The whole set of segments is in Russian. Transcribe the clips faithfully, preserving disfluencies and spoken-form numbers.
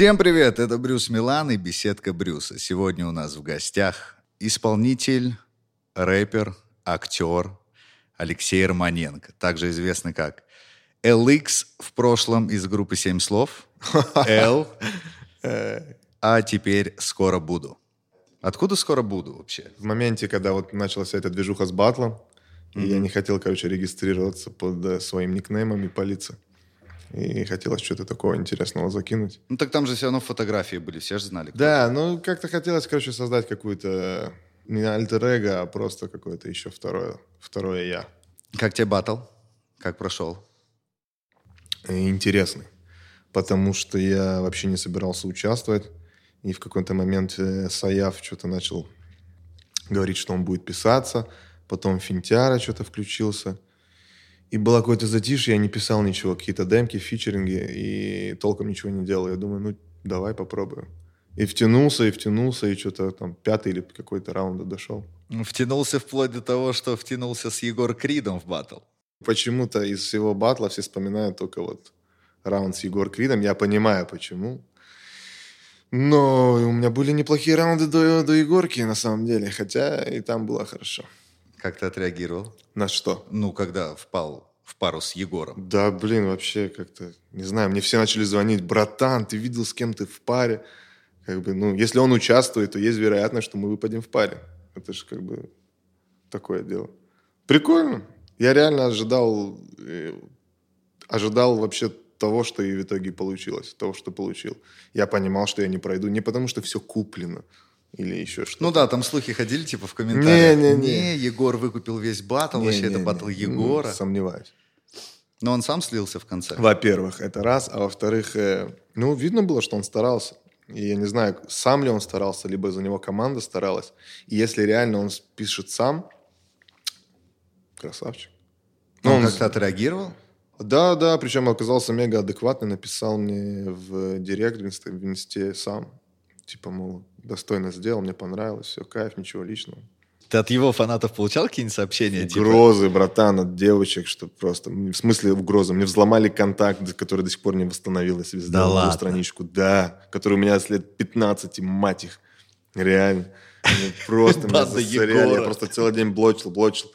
Всем привет, это Брюс Милан и беседка Брюса. Сегодня у нас в гостях исполнитель, рэпер, актер Алексей Романенко, также известный как эл икс в прошлом из группы «Семь слов», L, а теперь «Скоро буду». Откуда «Скоро буду» вообще? В моменте, когда вот началась эта движуха с батлом, mm-hmm. я не хотел, короче, регистрироваться под своим никнеймом и палиться. И хотелось что-то такого интересного закинуть. Ну так там же все равно фотографии были, все же знали. Да, ну как-то хотелось, короче, создать какую-то... Не альтер-эго, а просто какое-то еще второе, второе я. Как тебе батл? Как прошел? Интересный. Потому что я вообще не собирался участвовать. И в какой-то момент Саяв что-то начал говорить, что он будет писаться. Потом Финтиара что-то включился. И было какое-то затишье, я не писал ничего. Какие-то демки, фичеринги. И толком ничего не делал. Я думаю, ну давай попробуем. И втянулся, и втянулся, и что-то там пятый или какой-то раунд дошел. Втянулся вплоть до того, что втянулся с Егор Кридом в батл. Почему-то из всего батла все вспоминают только вот раунд с Егор Кридом. Я понимаю, почему. Но у меня были неплохие раунды до, до Егорки, на самом деле. Хотя и там было хорошо. Как ты отреагировал? На что? Ну, когда впал... в пару с Егором. Да, блин, вообще как-то... Не знаю, мне все начали звонить. Братан, ты видел, с кем ты в паре? Как бы, ну, если он участвует, то есть вероятность, что мы выпадем в паре. Это же как бы такое дело. Прикольно. Я реально ожидал... Э, ожидал вообще того, что и в итоге получилось. Того, что получил. Я понимал, что я не пройду. Не потому, что все куплено. Или еще что-то. Ну да, там слухи ходили, типа, в комментариях. Не, не, не. не Егор выкупил весь батл. Не, вообще, не, это не, батл не. Егора. Ну, сомневаюсь. Но он сам слился в конце. Во-первых, это раз. А во-вторых, э, ну, видно было, что он старался. И я не знаю, сам ли он старался, либо за него команда старалась. И если реально он пишет сам, красавчик. Он, он как-то отреагировал? Да, да. Причем оказался мега адекватный. Написал мне в директ, в инсте сам. Типа, мол, достойно сделал, мне понравилось, все, кайф, ничего личного. Ты от его фанатов получал какие-нибудь сообщения? Угрозы, типа? Братан, от девочек, что просто... В смысле угрозы? Мне взломали контакт, который до сих пор не восстановилась. Да ладно? Страничку, да. Который у меня с лет пятнадцати, мать их. Реально. Просто меня засоряли. Я просто целый день блочил, блочил.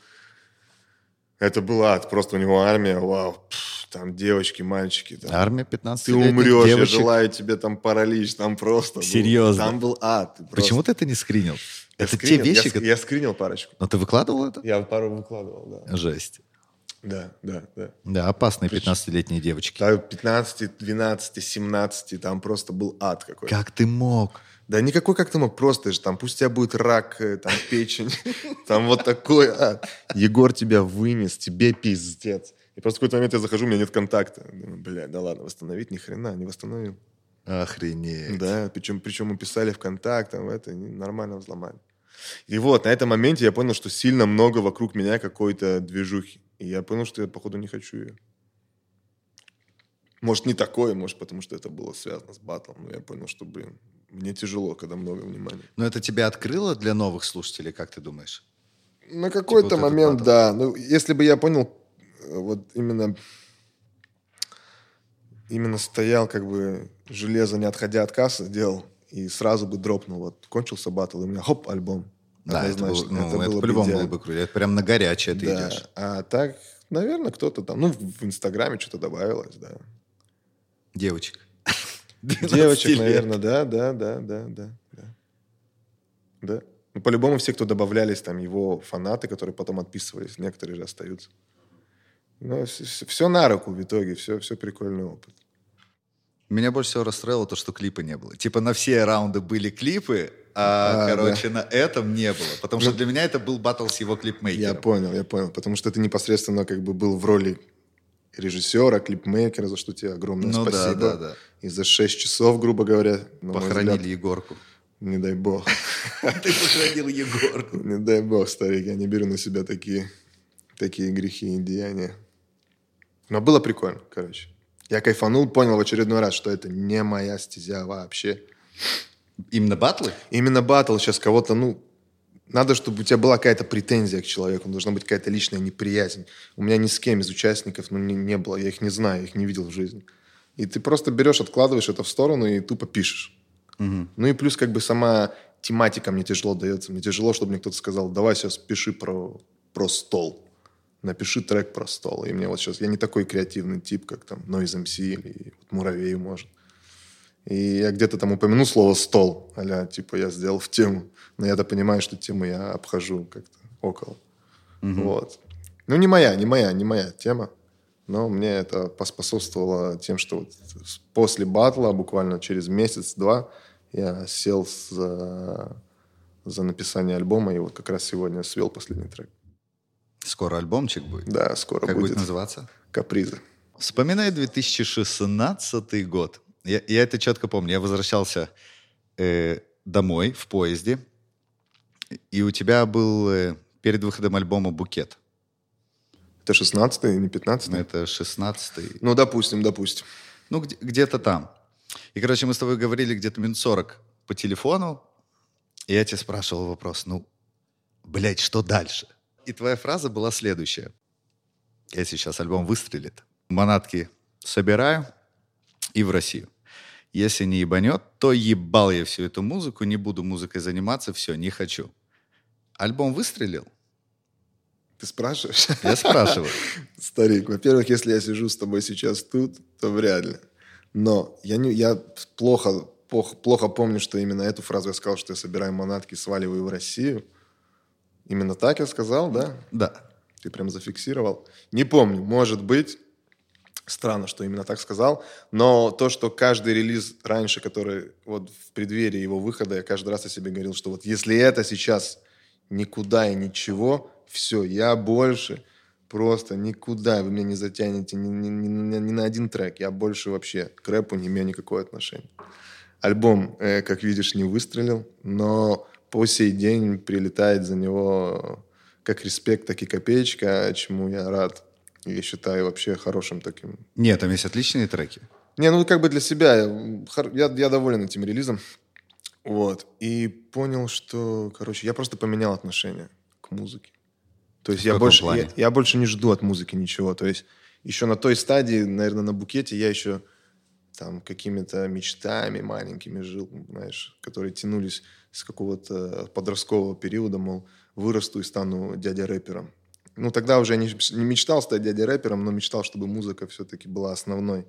Это был ад. Просто у него армия, вау. Там девочки, мальчики. Там. Армия пятнадцати лет. Ты умрешь, девочек. Я желаю тебе там паралич. Там просто... Серьезно? Был, там был ад. Просто. Почему ты это не скринил? Я это скринил, те вещи, я, как... я скринил парочку. Но ты выкладывал это? Я пару выкладывал, да. Жесть. Да, да, да. Да, опасные пятнадцатилетние девочки. Да, пятнадцать, двенадцать, семнадцать, там просто был ад какой-то. Как ты мог? Да никакой как ты мог, просто же там, пусть у тебя будет рак, там печень, там вот такой ад. Егор тебя вынес, тебе пиздец. И просто в какой-то момент я захожу, у меня нет контакта. Думаю, бля, да ладно, восстановить ни хрена, не восстановил. Охренеть. Да, причем, причем мы писали в контакт, там, это нормально взломали. И вот, на этом моменте я понял, что сильно много вокруг меня какой-то движухи. И я понял, что я, походу, не хочу ее. Может, не такое, может, потому что это было связано с батлом. Но я понял, что, блин, мне тяжело, когда много внимания. Но это тебя открыло для новых слушателей, как ты думаешь? На какой-то типа вот момент, да. Ну, если бы я понял, вот именно... Именно стоял, как бы, железо, не отходя от кассы, делал, и сразу бы дропнул. Вот, кончился батл, и у меня, хоп, альбом. Да, это, был, ну, это, это было по-любому было бы круто. Это прям на горячее ты да. идешь. А так, наверное, кто-то там, ну, в Инстаграме что-то добавилось, да. Девочек. Девочек, наверное, да, да, да, да, да. Да. Ну, по-любому все, кто добавлялись, там, его фанаты, которые потом отписывались, некоторые же остаются. Ну, все, все на руку в итоге, все, все прикольный опыт. Меня больше всего расстроило то, что клипа не было. Типа на все раунды были клипы, а, а короче, да. на этом не было. Потому ну, что для меня это был баттл с его клипмейкером. Я понял, я понял. Потому что ты непосредственно как бы был в роли режиссера, клипмейкера, за что тебе огромное ну, спасибо. Да, да, да. И за шесть часов, грубо говоря. Похоронили взгляд, Егорку. Не дай бог. Ты похоронил Егорку. Не дай бог, старик, я не беру на себя такие грехи и деяния. Но было прикольно, короче. Я кайфанул, понял в очередной раз, что это не моя стезя вообще. Именно батлы? Именно батл. Сейчас кого-то, ну... Надо, чтобы у тебя была какая-то претензия к человеку. Должна быть какая-то личная неприязнь. У меня ни с кем из участников ну, не, не было. Я их не знаю, я их не видел в жизни. И ты просто берешь, откладываешь это в сторону и тупо пишешь. Угу. Ну и плюс как бы сама тематика мне тяжело дается. Мне тяжело, чтобы мне кто-то сказал, давай сейчас пиши про, про стол. Напиши трек про стол. И мне вот сейчас... Я не такой креативный тип, как там Noise эм си или вот Муравей, может. И я где-то там упомяну слово «стол», а-ля, типа, я сделал в тему. Но я-то понимаю, что тему я обхожу как-то около. Угу. Вот. Ну, не моя, не моя, не моя тема. Но мне это поспособствовало тем, что вот после батла, буквально через месяц-два, я сел за, за написание альбома. И вот как раз сегодня свел последний трек. Скоро альбомчик будет? Да, скоро будет. Как будет называться? «Капризы». Вспоминаю две тысячи шестнадцатый год. Я, я это четко помню. Я возвращался э, домой в поезде, и у тебя был э, перед выходом альбома букет. Это шестнадцатый, не пятнадцатый? Это шестнадцатый. Ну, допустим, допустим. Ну, где- где-то там. И, короче, мы с тобой говорили где-то минут сорок по телефону, и я тебя спрашивал вопрос, ну, блядь, что дальше? И твоя фраза была следующая. Я сейчас альбом выстрелит. Манатки собираю и в Россию. Если не ебанет, то ебал я всю эту музыку, не буду музыкой заниматься, все, не хочу. Альбом выстрелил? Ты спрашиваешь? Я спрашиваю. Старик, во-первых, если я сижу с тобой сейчас тут, то вряд ли. Но я, не, я плохо, плохо, плохо помню, что именно эту фразу я сказал, что я собираю манатки, сваливаю в Россию. Именно так я сказал, да? Да. Ты прям зафиксировал. Не помню, может быть. Странно, что именно так сказал. Но то, что каждый релиз раньше, который вот в преддверии его выхода, я каждый раз о себе говорил, что вот если это сейчас никуда и ничего... Все, я больше просто никуда, вы меня не затянете ни, ни, ни, ни на один трек. Я больше вообще к рэпу не имею никакого отношения. Альбом, э, как видишь, не выстрелил, но по сей день прилетает за него как респект, так и копеечка, чему я рад и считаю вообще хорошим таким. Нет, там есть отличные треки. Не, ну как бы для себя. Я, я доволен этим релизом. Вот. И понял, что, короче, я просто поменял отношение к музыке. То есть я больше, я, я больше не жду от музыки ничего. То есть еще на той стадии, наверное, на букете я еще там какими-то мечтами маленькими жил, знаешь, которые тянулись с какого-то подросткового периода, мол, вырасту и стану дядя-рэпером. Ну, тогда уже я не, не мечтал стать дядя-рэпером, но мечтал, чтобы музыка все-таки была основной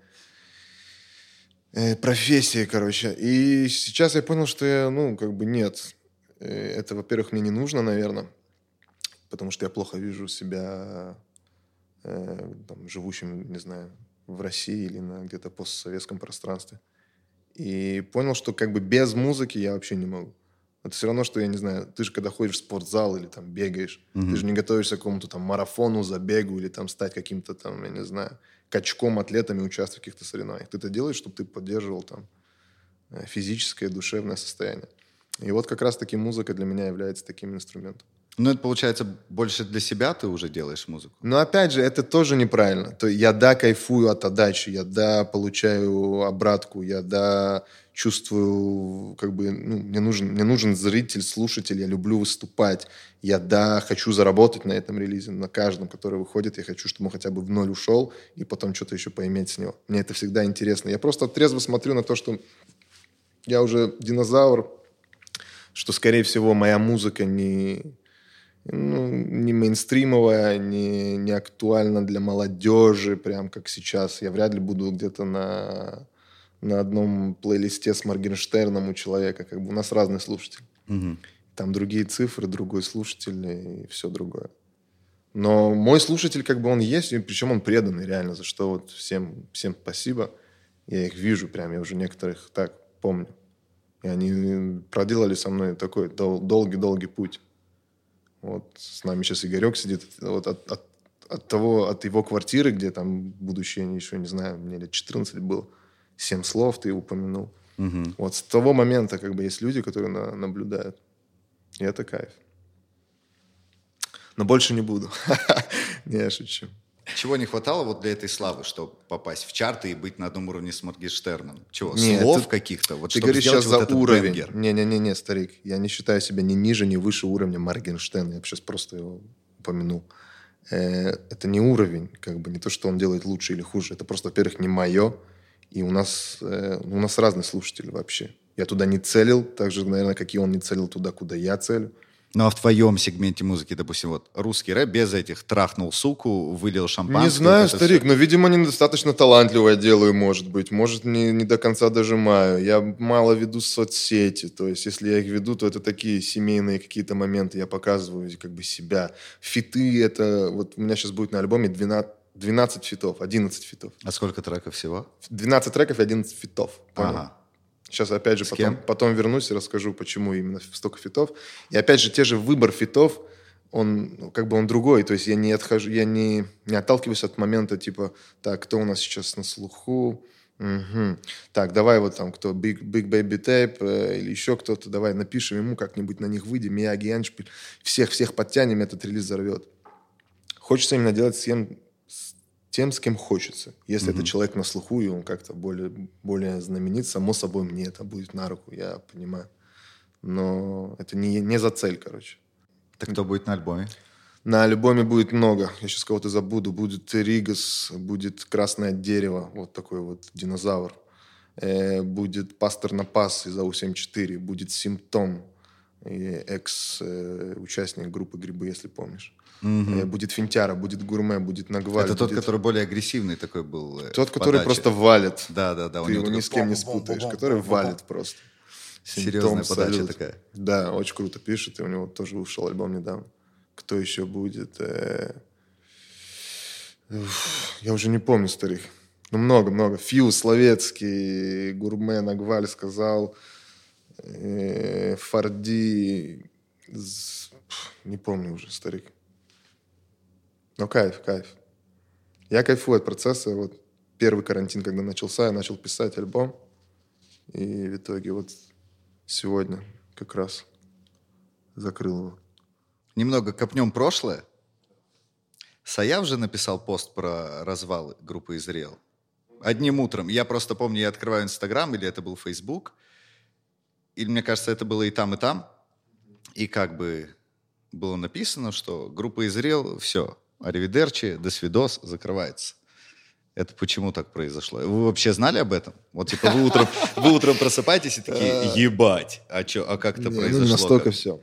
э, профессией, короче. И сейчас я понял, что я, ну, как бы нет. Это, во-первых, мне не нужно, наверное, потому что я плохо вижу себя э, там, живущим, не знаю, в России или на где-то постсоветском пространстве. И понял, что как бы без музыки я вообще не могу. Это все равно, что, я не знаю, ты же когда ходишь в спортзал или там бегаешь, mm-hmm. ты же не готовишься к какому-то там марафону, забегу или там стать каким-то там, я не знаю, качком, атлетом и участвовать в каких-то соревнованиях. Ты это делаешь, чтобы ты поддерживал там физическое, душевное состояние. И вот как раз-таки музыка для меня является таким инструментом. Ну, это, получается, больше для себя ты уже делаешь музыку. Но, опять же, это тоже неправильно. То я, да, кайфую от отдачи, я, да, получаю обратку, я, да, чувствую, как бы, ну, мне нужен, мне нужен зритель, слушатель, я люблю выступать, я, да, хочу заработать на этом релизе, на каждом, который выходит, я хочу, чтобы он хотя бы в ноль ушел и потом что-то еще поиметь с него. Мне это всегда интересно. Я просто трезво смотрю на то, что я уже динозавр, что, скорее всего, моя музыка не... Ну, не мейнстримовая, не, не актуальна для молодежи, прям как сейчас. Я вряд ли буду где-то на, на одном плейлисте с Моргенштерном у человека. Как бы у нас разный слушатель. Угу. Там другие цифры, другой слушатель и все другое. Но мой слушатель, как бы он есть, и причем он преданный реально, за что вот всем, всем спасибо. Я их вижу прям, я уже некоторых так помню. И они проделали со мной такой дол- долгий-долгий путь. Вот с нами сейчас Игорек сидит. Вот от, от, от того, от его квартиры, где там будущее, еще не знаю, мне лет четырнадцать было, «Семь слов» ты упомянул. Угу. Вот с того момента как бы есть люди, которые на, наблюдают. И это кайф. Но больше не буду. Не шучу. Чего не хватало вот для этой славы, чтобы попасть в чарты и быть на одном уровне с Моргенштерном? Чего? Нет, слов ты, каких-то? Вот, ты говоришь сейчас вот за уровень. Не-не-не, старик. Я не считаю себя ни ниже, ни выше уровня Моргенштерна. Я бы сейчас просто его упомянул. Это не уровень, как бы не то, что он делает лучше или хуже. Это просто, во-первых, не мое. И у нас, э, у нас разные слушатели вообще. Я туда не целил, так же, наверное, как и он не целил туда, куда я целю. Ну, а в твоем сегменте музыки, допустим, вот русский рэп без этих трахнул суку, вылил шампанское. Не знаю, старик, все... но, видимо, недостаточно талантливо я делаю, может быть. Может, не, не до конца дожимаю. Я мало веду соцсети. То есть, если я их веду, то это такие семейные какие-то моменты. Я показываю как бы себя. Фиты — это... Вот у меня сейчас будет на альбоме двенадцать, двенадцать фитов, одиннадцать фитов. А сколько треков всего? двенадцать треков и одиннадцать фитов. Понял? Ага. Сейчас, опять же, потом, потом вернусь и расскажу, почему именно столько фитов. И, опять же, те же выбор фитов, он как бы он другой. То есть я не отхожу, я не, не отталкиваюсь от момента, типа, так, кто у нас сейчас на слуху? Угу. Так, давай вот там, кто, Big, Big Baby Tape э, или еще кто-то, давай напишем ему, как-нибудь на них выйдем, Мияги, Яншпиль, всех-всех подтянем, этот релиз взорвет. Хочется именно делать всем... тем, с кем хочется. Если mm-hmm. это человек на слуху, и он как-то более, более знаменит, само собой, мне это будет на руку, я понимаю. Но это не, не за цель, короче. Так кто будет на альбоме? На альбоме будет много. Я сейчас кого-то забуду. Будет Ригас, будет Красное дерево, вот такой вот динозавр. Э, будет Пастор Напас из А У семьдесят четыре, будет Симптом, экс-участник группы «Грибы», если помнишь. Mm-hmm. Будет Финтиара, будет Гурме, будет Нагваль. Это тот, будет... который более агрессивный такой был. Тот, который подача. Просто валит. Да, да, да. Ты его ни с кем не спутаешь, который валит просто. Серьезная подача такая. Да, очень круто пишет, и у него тоже вышел альбом недавно. Кто еще будет? Я уже не помню старых. Ну, много-много. Фью Словецкий, Гурме, Нагваль сказал, Форди, не помню уже, старик. Ну, кайф, кайф. Я кайфую от процесса. Вот первый карантин, когда начался, я начал писать альбом. И в итоге вот сегодня как раз закрыл его. Немного копнем прошлое. Саяв же написал пост про развал группы Изрел. Одним утром. Я просто помню, я открываю Инстаграм, или это был Фейсбук. Или, мне кажется, это было и там, и там. И как бы... было написано, что группа Изрел, все, аривидерчи, досвидос, закрывается. Это почему так произошло? Вы вообще знали об этом? Вот типа вы утром, вы утром просыпаетесь и такие, ебать, а чё, а как это не, произошло? Ну, настолько как? Все.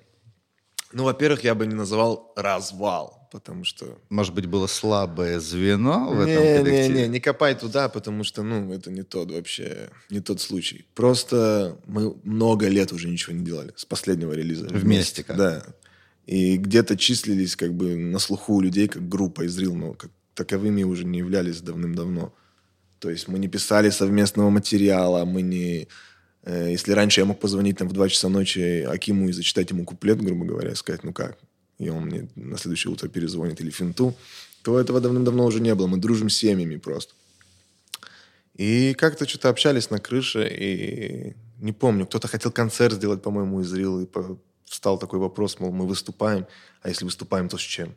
Ну, во-первых, я бы не называл развал, потому что... Может быть, было слабое звено в не, этом коллективе? Не-не-не, не копай туда, потому что, ну, это не тот вообще, не тот случай. Просто мы много лет уже ничего не делали с последнего релиза. Вместе как? Да. И где-то числились как бы на слуху у людей как группа Изрел, но как таковыми уже не являлись давным-давно. То есть мы не писали совместного материала, мы не... Э, если раньше я мог позвонить там в два часа ночи Акиму и зачитать ему куплет, грубо говоря, и сказать, ну как, и он мне на следующее утро перезвонит или финту, то этого давным-давно уже не было. Мы дружим с семьями просто. И как-то что-то общались на крыше, и не помню, кто-то хотел концерт сделать, по-моему, Изрел, и по... встал такой вопрос, мол, мы выступаем, а если выступаем, то с чем?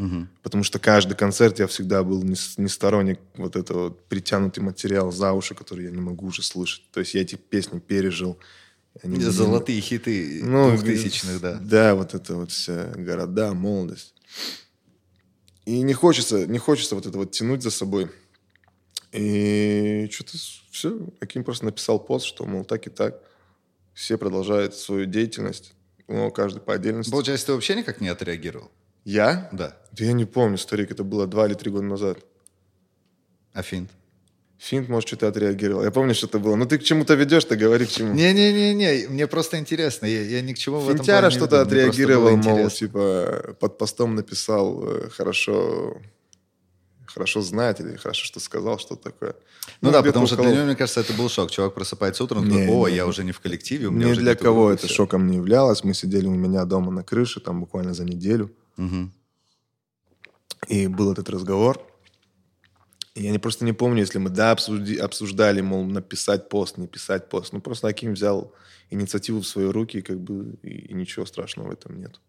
Угу. Потому что каждый концерт я всегда был не, не сторонник вот этого притянутый материал за уши, который я не могу уже слышать. То есть я эти песни пережил. Они золотые хиты ну, двухтысячных, да. Да, вот это вот вся города, молодость. И не хочется, не хочется вот это вот тянуть за собой. И что-то все, Аким просто написал пост, что, мол, так и так. Все продолжают свою деятельность. Ну, каждый по отдельности. Получается, ты вообще никак не отреагировал? Я? Да. Да я не помню, старик, это было два или три года назад. А финт? Финт, может, что-то отреагировал. Я помню, что-то было. Ну, ты к чему-то ведешь, ты говори к чему. Не-не-не, мне просто интересно. Я, я ни к чему в этом плане не... что-то отреагировал, мол, типа, под постом написал «хорошо... хорошо знает» или «хорошо, что сказал», что-то такое. Ну, ну да, потому что для него, мне кажется, это был шок. Чувак просыпается утром, он такой, о, не, я не, уже не в коллективе. У меня ни уже для кого это все. Шоком не являлось. Мы сидели у меня дома на крыше, там буквально за неделю. Угу. И был этот разговор. И я не, просто не помню, если мы, да, обсужди, обсуждали, мол, написать пост, не писать пост. Ну, просто Аким взял инициативу в свои руки, как бы, и, и ничего страшного в этом нет.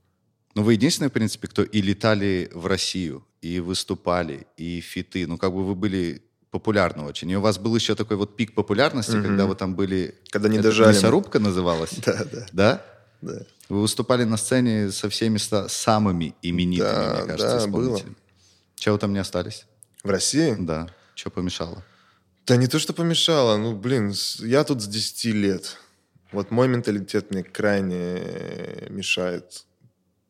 Ну, вы единственные, в принципе, кто и летали в Россию, и выступали, и фиты. Ну, как бы вы были популярны очень. И у вас был еще такой вот пик популярности, mm-hmm. когда вы там были... Когда не дожали. Мясорубка называлась? Да, да. Да? Да. Вы выступали на сцене со всеми самыми именитыми, да, мне кажется, да, исполнителями. Было. Чего вы там не остались? В России? Да. Что помешало? Да не то, что помешало. Ну, блин, я тут с десяти лет. Вот мой менталитет мне крайне мешает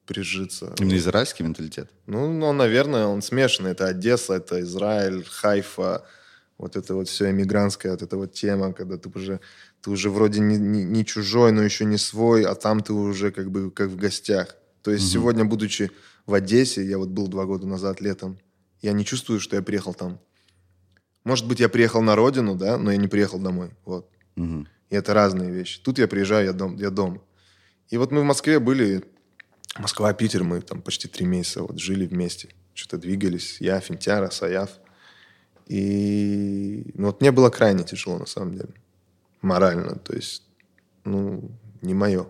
прижиться. Именно израильский менталитет? Ну, ну, наверное, он смешанный. Это Одесса, это Израиль, Хайфа. Вот это вот все эмигрантская вот эта вот тема, когда ты уже, ты уже вроде не, не, не чужой, но еще не свой, а там ты уже как бы как в гостях. То есть угу. сегодня, будучи в Одессе, я вот был два года назад летом, я не чувствую, что я приехал там. Может быть, я приехал на родину, да, но я не приехал домой. Вот. Угу. И это разные вещи. Тут я приезжаю, я дом, я дома. И вот мы в Москве были, Москва, Питер, мы там почти три месяца вот жили вместе, что-то двигались. Я, Финтиара, Саяв. И ну, вот мне было крайне тяжело, на самом деле. Морально. То есть, ну, не мое.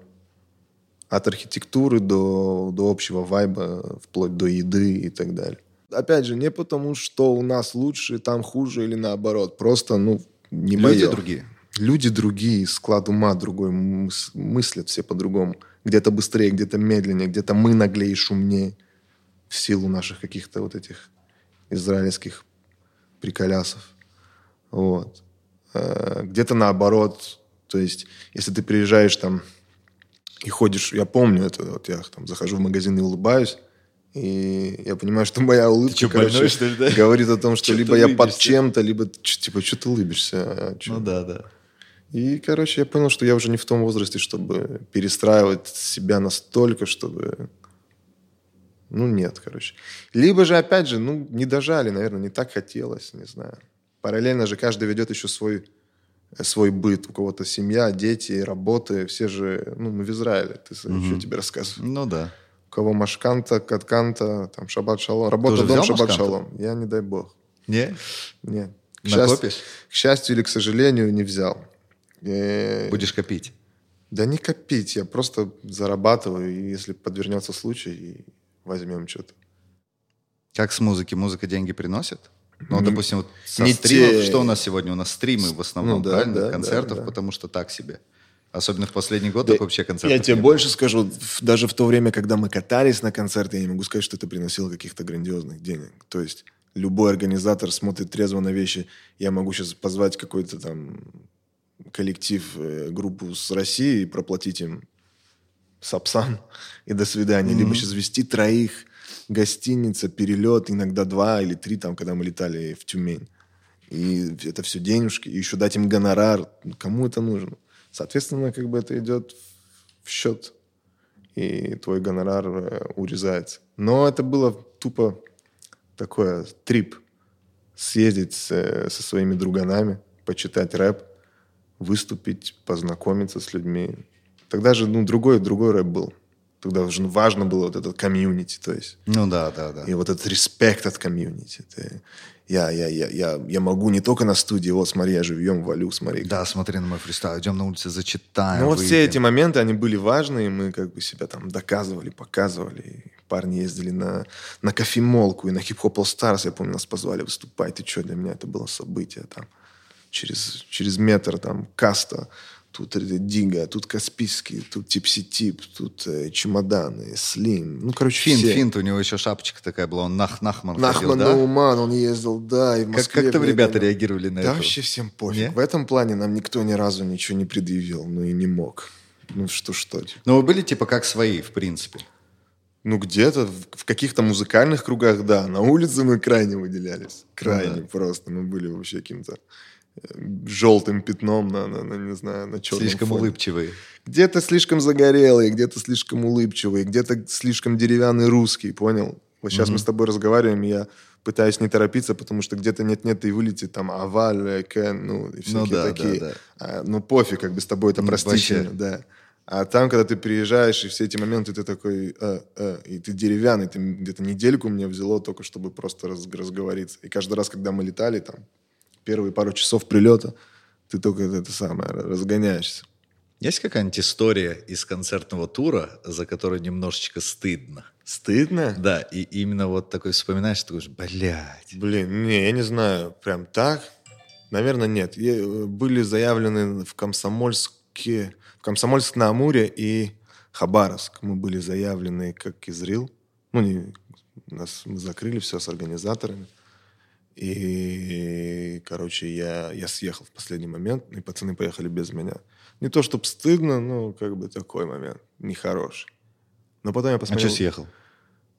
От архитектуры до, до общего вайба, вплоть до еды и так далее. Опять же, не потому, что у нас лучше, там хуже или наоборот. Просто, ну, не мое. Люди другие. Люди другие, склад ума другой, мыс- мыслят все по-другому. Где-то быстрее, где-то медленнее, где-то мы наглее и шумнее в силу наших каких-то вот этих израильских приколясов. Вот. Где-то наоборот. То есть, если ты приезжаешь там и ходишь... Я помню это. Вот я там захожу в магазин и улыбаюсь, и я понимаю, что моя улыбка, ты что, короче, больной, что ли, да? говорит о том, что либо я под чем-то, либо типа, что ты улыбишься? А что? Ну да, да. И, короче, я понял, что я уже не в том возрасте, чтобы перестраивать себя настолько, чтобы... Ну, нет, короче. Либо же, опять же, ну, не дожали, наверное, не так хотелось, не знаю. Параллельно же каждый ведет еще свой, свой быт. У кого-то семья, дети, работы. Все же... Ну, мы в Израиле. Ты, угу. Что тебе рассказываю? Ну, да. У кого машканта, катканта, там, шаббат-шалом. Работа, дом, шаббат-шалом. Я, не дай бог. Не? Не. К счастью, к счастью или к сожалению, не взял. И... Будешь копить? Да не копить. Я просто зарабатываю. И если подвернется случай... И... возьмем что-то. Как с музыки? Музыка деньги приносит? Ну, не, допустим, вот со стримов, те... что у нас сегодня? У нас стримы в основном, ну, да, правильно? Да, концертов, да, да. Потому что так себе. Особенно в последний год да, так вообще концертов. Я тебе не больше было. Скажу, даже в то время, когда мы катались на концерты, я не могу сказать, что это приносило каких-то грандиозных денег. То есть любой организатор смотрит трезво на вещи. Я могу сейчас позвать какой-то там коллектив, группу с России и проплатить им сапсан и до свидания. Mm-hmm. Либо сейчас везти троих, гостиница, перелет, иногда два или три, там, когда мы летали в Тюмень. И это все денежки. И еще дать им гонорар. Кому это нужно? Соответственно, как бы это идет в счет. И твой гонорар урезается. Но это было тупо такое трип. Съездить со своими друганами, почитать рэп, выступить, познакомиться с людьми. Тогда же, ну, другой, другой рэп был. Тогда уже важно было вот этот комьюнити, то есть. Ну да, да, да. И вот этот респект от комьюнити. Ты... Я, я, я, я, я могу не только на студии, вот смотри, я живьем валю, смотри. Да, смотри на мой фристайл, идем на улице, зачитаем. Ну вот все эти моменты, они были важные, мы как бы себя там доказывали, показывали. Парни ездили на, на кофемолку и на хип-хоп All Stars, я помню, нас позвали выступать, и что, для меня это было событие там. Через, через метр там Каста, тут Дига, тут Каспийский, тут Типси-Тип, тут э, Чемоданы, Слим. Ну, короче, Финт, все. Финт, у него еще шапочка такая была, он нах, Нахман, Нахман ходил, да? Науман, он ездил, да, и в Москве... Как там ребята реагировали на да это? Да вообще всем пофиг. Не? В этом плане нам никто ни разу ничего не предъявил, ну и не мог. Ну что-что. Типа. Но вы были типа как свои, в принципе? Ну где-то, в, в каких-то музыкальных кругах, да. На улице мы крайне выделялись. Крайне ну, да. Просто. Мы были вообще каким-то... желтым пятном на, на, на, не знаю, на черном фоне. Слишком улыбчивые. Где-то слишком загорелые, где-то слишком улыбчивые, где-то слишком деревянный русский, понял? Вот сейчас mm-hmm. мы с тобой разговариваем, я пытаюсь не торопиться, потому что где-то нет-нет, и вылетит там Аваль, Кен, ну, и всякие ну, да, такие. Да, да. А, ну, пофиг, как бы с тобой это ну, простительно, вообще. Да. А там, когда ты приезжаешь, и все эти моменты, ты такой, э, э, и ты деревянный, ты где-то недельку мне взяло только, чтобы просто раз, разговориться. И каждый раз, когда мы летали там, первые пару часов прилета ты только это самое разгоняешься. Есть какая-нибудь история из концертного тура, за которую немножечко стыдно? Стыдно? Да, и именно вот такой вспоминаешь, ты говоришь, блядь. Блин, не, я не знаю, прям так? Наверное, нет. Были заявлены в Комсомольске, в Комсомольск-на-Амуре и Хабаровск. Мы были заявлены как Изрел. Ну, не, нас, мы закрыли все с организаторами. И, короче, я, я съехал в последний момент, и пацаны поехали без меня. Не то чтобы стыдно, но как бы такой момент нехороший. Но потом я посмотрел... А что съехал?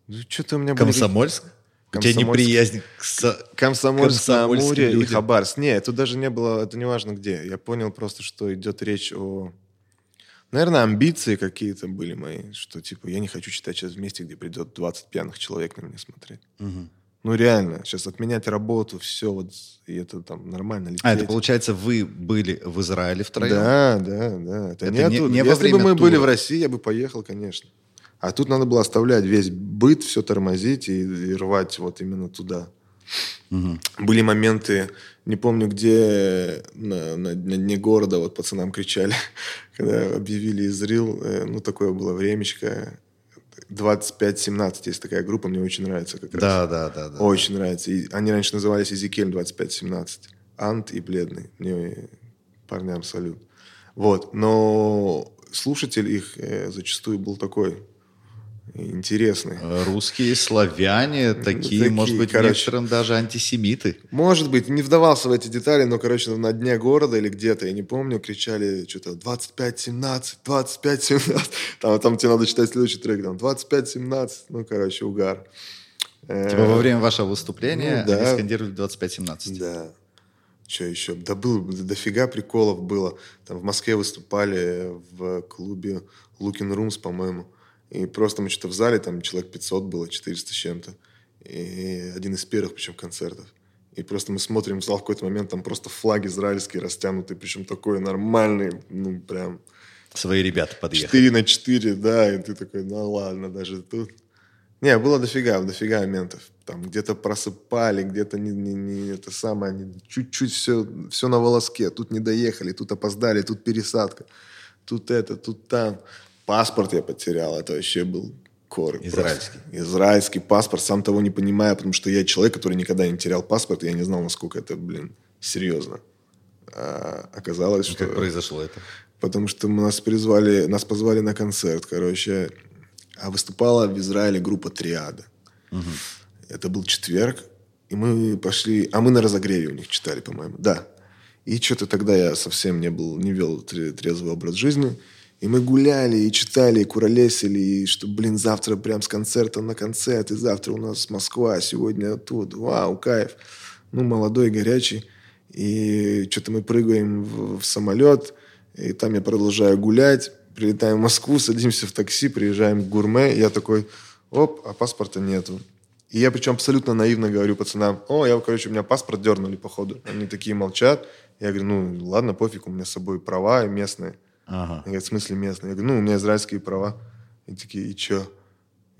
Ну, что-то у меня были... Комсомольск? У тебя неприязнь к со... Комсомольск, Амуре и Хабаровск. Нет, тут даже не было, это не важно где. Я понял просто, что идет речь о... Наверное, амбиции какие-то были мои, что типа я не хочу читать сейчас в месте, где придет двадцать пьяных человек на меня смотреть. Угу. Ну реально, сейчас отменять работу, все, вот, и это там нормально лететь. А это получается, вы были в Израиле втроем? Да, да, да. Это, это не, не, не Если во время бы мы тура. Были в России, я бы поехал, конечно. А тут надо было оставлять весь быт, все тормозить и, и рвать вот именно туда. Угу. Были моменты, не помню где, на, на, на дне города вот пацанам кричали, когда объявили Изрел, ну такое было времечко, двадцать пять семнадцать, есть такая группа, мне очень нравится как раз. Да, да, да. да очень да. нравится. И они раньше назывались Эзекиэль двадцать пять семнадцать, Ант и Бледный, мне парням салют. Вот, но слушатель их э, зачастую был такой... Интересный. Русские, славяне, такие, такие может быть, короче, некоторым даже антисемиты. Может быть, не вдавался в эти детали, но, короче, на дне города или где-то, я не помню, кричали что-то двадцать пять семнадцать, двадцать пять семнадцать. Там, там тебе надо читать следующий трек, там двадцать пять семнадцать, ну, короче, угар. Типа во время вашего выступления ну, да. они скандировали двадцать пять семнадцать. Да. Что еще? Да было, дофига приколов было. Там в Москве выступали в клубе Looking Rooms, по-моему. И просто мы что-то в зале, там человек пятьсот было, четыреста с чем-то. И один из первых, причем, концертов. И просто мы смотрим в зал в какой-то момент, там просто флаг израильский растянутый, причем такой нормальный, ну прям... Свои ребята подъехали. четыре на четыре, да, и ты такой, ну ладно, даже тут... Не, было дофига, дофига моментов. Там где-то просыпали, где-то не, не, не это самое, не, чуть-чуть все, все на волоске. Тут не доехали, тут опоздали, тут пересадка, тут это, тут там... Паспорт я потерял, это вообще был кор. Израильский. Просто. Израильский паспорт, сам того не понимая, потому что я человек, который никогда не терял паспорт, и я не знал, насколько это, блин, серьезно. А оказалось, ну, что... Как произошло это? Потому что нас призвали, нас позвали на концерт, короче. А выступала в Израиле группа «Триада». Угу. Это был четверг, и мы пошли... А мы на разогреве у них читали, по-моему. Да. И что-то тогда я совсем не был, не вел трезвый образ жизни. И мы гуляли, и читали, и куролесили, и что, блин, завтра прям с концерта на концерт, и завтра у нас Москва, а сегодня тут, вау, кайф. Ну, молодой, горячий. И что-то мы прыгаем в, в самолет, и там я продолжаю гулять, прилетаем в Москву, садимся в такси, приезжаем в Гурме, и я такой, оп, а паспорта нету. И я причем абсолютно наивно говорю пацанам, о, я, короче, у меня паспорт дернули, походу. Они такие молчат. Я говорю, ну, ладно, пофиг, у меня с собой права местные. Ага. Они говорят, в смысле местные? Я говорю, ну, у меня израильские права. Они такие, и чё?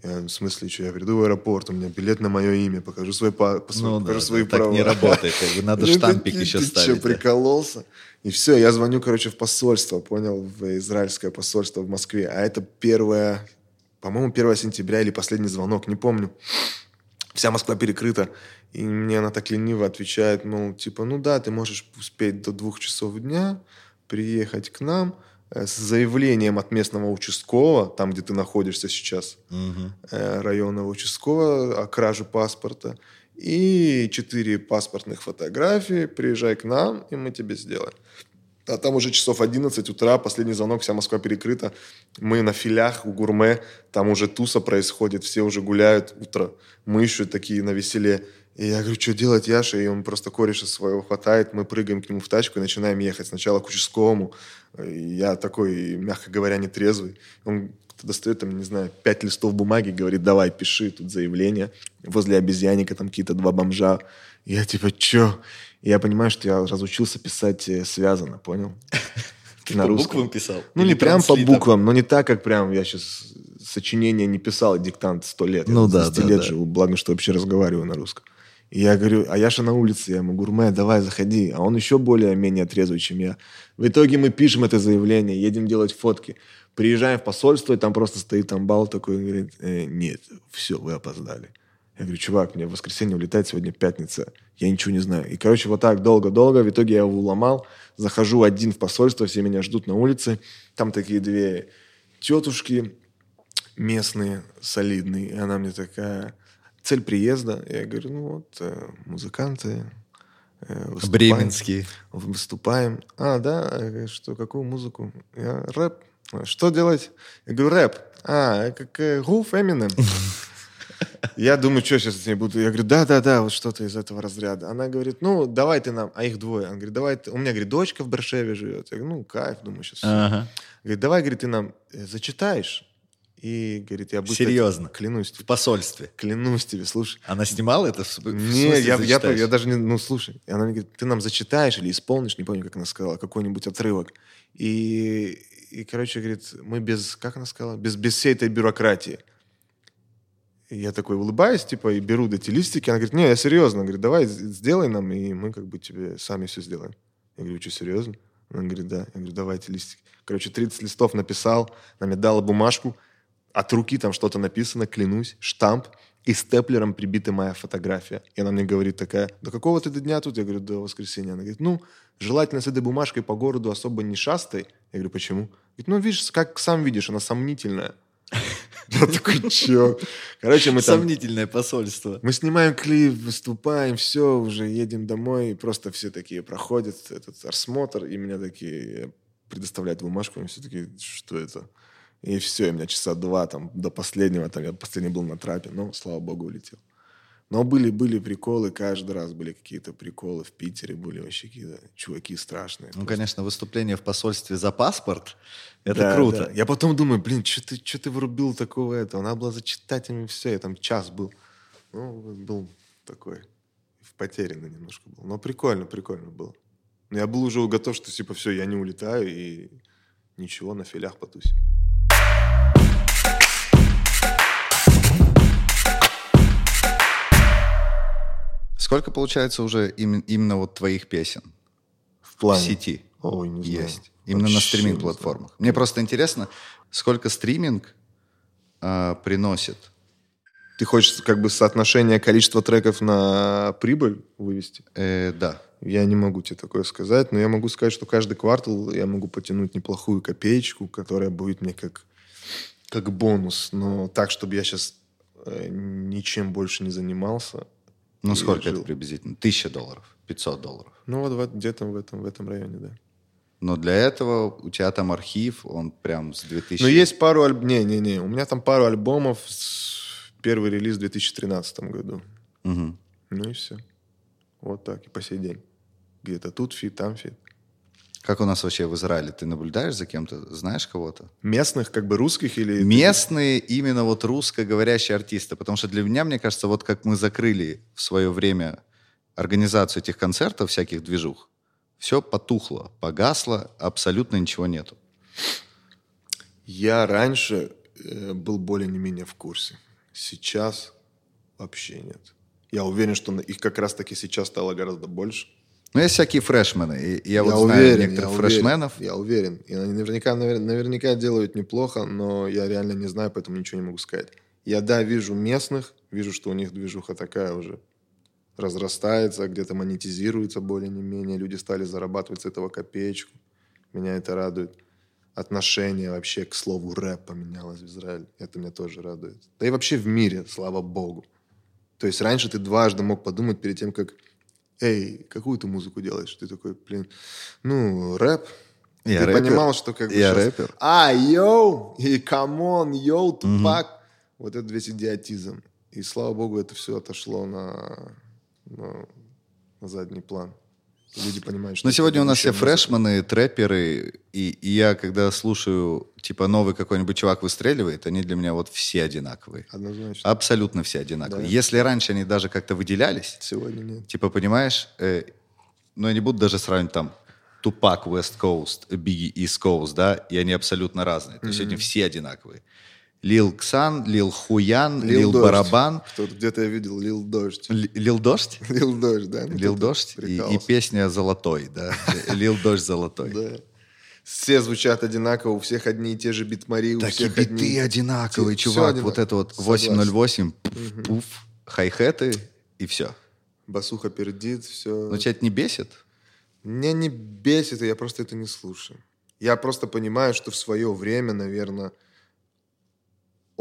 Я говорю, в смысле, чё? Я приду в аэропорт, у меня билет на мое имя, покажу свои, по, по, ну, покажу да, свои так права. Так не работает, надо штампик еще ставить. Ты чё, прикололся? И все, я звоню, короче, в посольство, понял, в израильское посольство в Москве. А это первое, по-моему, первое сентября или последний звонок, не помню. Вся Москва перекрыта. И мне она так лениво отвечает, мол, типа, ну да, ты можешь успеть до двух часов дня приехать к нам, с заявлением от местного участкового, там, где ты находишься сейчас, uh-huh. районного участкового, о краже паспорта, и четыре паспортных фотографии, приезжай к нам, и мы тебе сделаем. А там уже часов одиннадцать утра, последний звонок, вся Москва перекрыта, мы на филях у Гурме, там уже туса происходит, все уже гуляют, утро, мы еще такие навеселе. И я говорю, что делать, Яша? И он просто кореша своего хватает. Мы прыгаем к нему в тачку и начинаем ехать. Сначала к участковому. Я такой, мягко говоря, нетрезвый. Он достает, там, не знаю, пять листов бумаги и говорит, давай, пиши тут заявление. Возле обезьянника там какие-то два бомжа. Я типа, что? Я понимаю, что я разучился писать связано, понял? Ты по буквам писал? Ну, не прям по буквам, но не так, как прям я сейчас... Сочинение не писал, диктант сто лет. Ну я да, да, лет да. живу, благо, что вообще разговариваю на русском. И я говорю, а Яша на улице, я ему говорю, Гурме, давай, заходи. А он еще более-менее трезвый, чем я. В итоге мы пишем это заявление, едем делать фотки. Приезжаем в посольство, и там просто стоит амбал такой, и говорит, э, нет, все, вы опоздали. Я говорю, чувак, мне в воскресенье улетает, сегодня пятница, я ничего не знаю. И, короче, вот так долго-долго, в итоге я его уломал, захожу один в посольство, все меня ждут на улице. Там такие две тетушки местные, солидные, и она мне такая... цель приезда. Я говорю, ну вот, музыканты... Выступаем. Бременские. Выступаем. А, да? Что, какую музыку? Я, рэп. Что делать? Я говорю, рэп. А, как Руф Эминем. Я думаю, что сейчас с ней буду? Я говорю, да-да-да, вот что-то из этого разряда. Она говорит, ну, давай ты нам. А их двое. Она говорит, давай ты... У меня, говорит, дочка в Баршеве живет. Я говорю, ну, кайф, думаю, сейчас. Ага. Говорит, давай, говорит, ты нам зачитаешь. И, говорит, я... Серьезно? Этим, клянусь тебе. В посольстве? Клянусь тебе, слушай. Она снимала это? Нет, я, я, я даже не... Ну, слушай. Она мне говорит, ты нам зачитаешь или исполнишь, не помню, как она сказала, какой-нибудь отрывок. И, и короче, говорит, мы без... Как она сказала? Без, без всей этой бюрократии. И я такой улыбаюсь, типа, и беру эти листики. Она говорит, не, я серьезно. Она говорит, давай, сделай нам, и мы как бы тебе сами все сделаем. Я говорю, что, серьезно? Она говорит, да. Я говорю, давайте листики. Короче, тридцать листов написал, нам дала бумажку. От руки там что-то написано, клянусь, штамп, и степлером прибита моя фотография. И она мне говорит такая, до какого ты дня тут? Я говорю, до воскресенья. Она говорит, ну, желательно с этой бумажкой по городу особо не шастай. Я говорю, почему? Говорит, ну, видишь, как сам видишь, она сомнительная. Я такой, че? Короче, мы там... Сомнительное посольство. Мы снимаем клип, выступаем, все, уже едем домой, и просто все такие проходят этот осмотр, и меня такие предоставляют бумажку, и все такие, что это? И все, и у меня часа два там, до последнего, там, я последний был на трапе, но, слава богу, улетел. Но были, были приколы, каждый раз были какие-то приколы. В Питере были вообще какие-то чуваки страшные. Ну, просто. Конечно, выступление в посольстве за паспорт, это да, круто. Да. Я потом думаю, блин, что ты, что ты вырубил такого этого? Надо было зачитать им все, я там час был. Ну, был такой, потерянный немножко был. Но прикольно, прикольно было. Но я был уже готов, что типа все, я не улетаю и ничего, на филях потусим. Сколько, получается, уже им, именно вот твоих песен в, плане? В сети? Ой, не знаю. Есть. Именно вообще на стриминг-платформах. Мне просто интересно, сколько стриминг э, приносит. Ты хочешь как бы соотношение количества треков на прибыль вывести? Э, да. Я не могу тебе такое сказать, но я могу сказать, что каждый квартал я могу потянуть неплохую копеечку, которая будет мне как, как бонус. Но так, чтобы я сейчас э, ничем больше не занимался... Ну, сколько жил. Это приблизительно? Тысяча долларов, пятьсот долларов. Ну, вот, вот где-то в этом, в этом районе, да. Но для этого у тебя там архив, он прям с двухтысячных... Ну, есть пару альбомов... Не-не-не, у меня там пару альбомов. Первый релиз в две тысячи тринадцатом году. Угу. Ну и все. Вот так, и по сей день. Где-то тут фит, там фит. Как у нас вообще в Израиле? Ты наблюдаешь за кем-то? Знаешь кого-то? Местных, как бы русских или... Местные, именно вот русскоговорящие артисты. Потому что для меня, мне кажется, вот как мы закрыли в свое время организацию этих концертов, всяких движух, все потухло, погасло, абсолютно ничего нету. Я раньше был более-менее в курсе. Сейчас вообще нет. Я уверен, что их как раз-таки сейчас стало гораздо больше. Ну, есть всякие фрешмены. И я, я вот уверен, знаю некоторых я фрешменов. Уверен, я уверен. И они наверняка, наверняка делают неплохо, но я реально не знаю, поэтому ничего не могу сказать. Я, да, вижу местных, вижу, что у них движуха такая уже разрастается, где-то монетизируется более-менее. Люди стали зарабатывать с этого копеечку. Меня это радует. Отношение вообще к слову рэп поменялось в Израиле. Это меня тоже радует. Да и вообще в мире, слава богу. То есть раньше ты дважды мог подумать перед тем, как... Эй, какую ты музыку делаешь? Ты такой, блин, ну, рэп. Я ты рэпер. Понимал, что как бы я сейчас... рэпер. А, йоу, и камон, йоу, Тупак. Угу. Вот это весь идиотизм. И, слава богу, это все отошло на, на... на задний план. Люди понимают, что... Но сегодня у нас все фрешмены, трэперы. И, и я, когда слушаю, типа, новый какой-нибудь чувак выстреливает, они для меня вот все одинаковые. Однозначно. Абсолютно все одинаковые. Да. Если раньше они даже как-то выделялись... Сегодня нет. Типа, понимаешь, э, ну, я не буду даже сравнивать там Тупак, West Coast, Biggie, East Coast, да, и они абсолютно разные. Mm-hmm. То есть они все одинаковые. Лил Ксан, Лил Хуян, Лил, Лил Барабан. Кто-то где-то я видел Лил Дождь. Л- Лил Дождь? Лил Дождь, да. Ну, Лил Дождь и, и песня «Золотой», да. Лил Дождь «Золотой». Да. Все звучат одинаково, у всех одни и те же битмари. Так и биты одни... одинаковые, все чувак. Одинаково. Вот это вот восемь ноль восемь, пф, пуф, хай-хеты и все. Басуха пердит, все. Но тебя это не бесит? Меня не бесит, я просто это не слушаю. Я просто понимаю, что в свое время, наверное...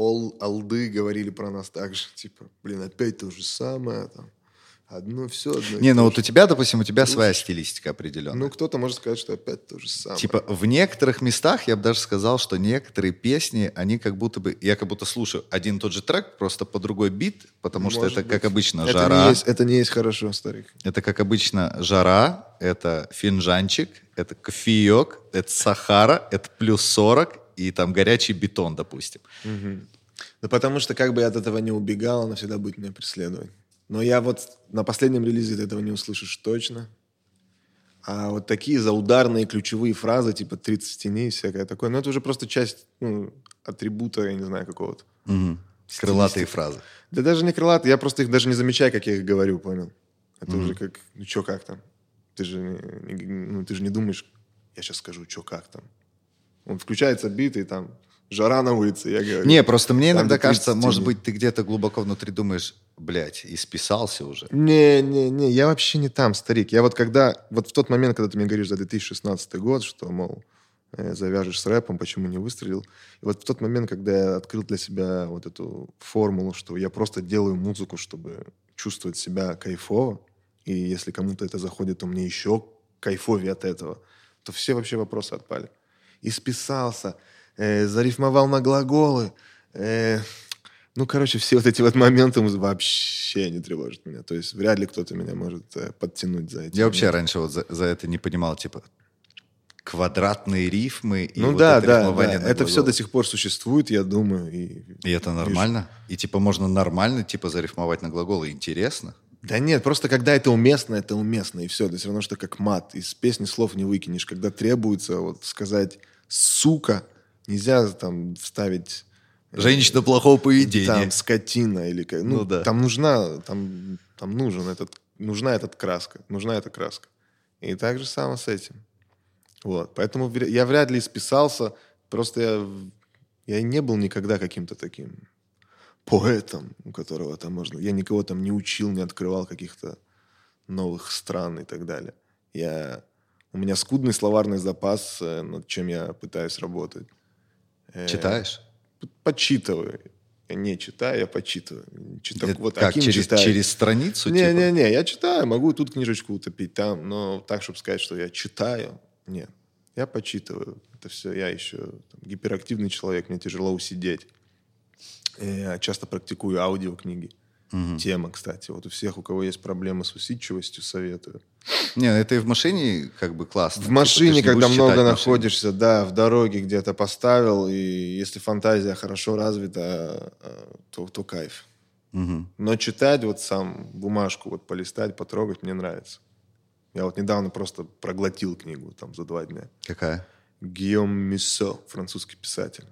ол, олды говорили про нас так же. Типа, блин, опять то же самое. Там. Одно все, одно. Не, ну вот у тебя, допустим, у тебя Слушай, своя стилистика определенная. Ну, кто-то может сказать, что опять то же самое. Типа, в некоторых местах я бы даже сказал, что некоторые песни, они как будто бы... Я как будто слушаю один и тот же трек, просто по другой бит, потому может что это, быть. как обычно, это жара. Не есть, это не есть хорошо, старик. Это, как обычно, жара, это финжанчик, это кофеек, это Сахара, это плюс сорок и там горячий бетон, допустим. Угу. Да потому что как бы я от этого не убегал, она всегда будет меня преследовать. Но я вот на последнем релизе ты этого не услышишь точно. А вот такие заударные ключевые фразы, типа тридцать теней и всякое такое, ну это уже просто часть ну, атрибута, я не знаю, какого-то. Угу. Крылатые фразы. Да даже не крылатые, я просто их даже не замечаю, как я их говорю, понял? Это угу. уже как, ну чё, как там? Ты же не, ну, ты же не думаешь, я сейчас скажу, чё, как там? Он включается бит и там... Жара на улице, я говорю. Не, просто мне иногда кажется, может быть, ты где-то глубоко внутри думаешь, блядь, и списался уже. Не-не-не, я вообще не там, старик. Я вот когда, вот в тот момент, когда ты мне говоришь за две тысячи шестнадцатый год, что, мол, завяжешь с рэпом, почему не выстрелил. И вот в тот момент, когда я открыл для себя вот эту формулу, что я просто делаю музыку, чтобы чувствовать себя кайфово, и если кому-то это заходит, то мне еще кайфовее от этого, то все вообще вопросы отпали. И списался... Э, зарифмовал на глаголы. Э, ну, короче, все вот эти вот моменты вообще не тревожат меня. То есть вряд ли кто-то меня может э, подтянуть за это. Я моменты. Вообще раньше вот за, за это не понимал, типа, квадратные рифмы и ну, вот да, это да, рифмование да. на это глаголы. Все до сих пор существует, я думаю. И, и это нормально? И, типа, можно нормально, типа, зарифмовать на глаголы? Интересно? Да нет, просто когда это уместно, это уместно, и все. Это все равно, что как мат. Из песни слов не выкинешь. Когда требуется вот сказать «сука», нельзя там вставить... Женщина плохого поведения. Там скотина или... Ну, ну да. Там нужна... Там, там нужен этот... Нужна эта краска. Нужна эта краска. И так же самое с этим. Вот. Поэтому я вряд ли списался. Просто я... Я не был никогда каким-то таким поэтом, у которого там можно... Я никого там не учил, не открывал каких-то новых стран и так далее. Я... У меня скудный словарный запас, над чем я пытаюсь работать. Читаешь? Э, подчитываю. Я не читаю, я подчитываю. Читаю, вот, как, Аким через, через страницу? Не-не-не, типа? Я читаю, могу тут книжечку утопить, там, но так, чтобы сказать, что я читаю, нет. Я подчитываю. Это все, я еще там, гиперактивный человек, мне тяжело усидеть. Я часто практикую аудиокниги. Угу. Тема, кстати. Вот у всех, у кого есть проблемы с усидчивостью, советую. Не, это и в машине как бы классно. В машине, когда много находишься, да, в дороге где-то поставил, и если фантазия хорошо развита, то, то кайф. Угу. Но читать вот сам бумажку, вот полистать, потрогать, мне нравится. Я вот недавно просто проглотил книгу там за два дня. Какая? Гийом Миссо, французский писатель.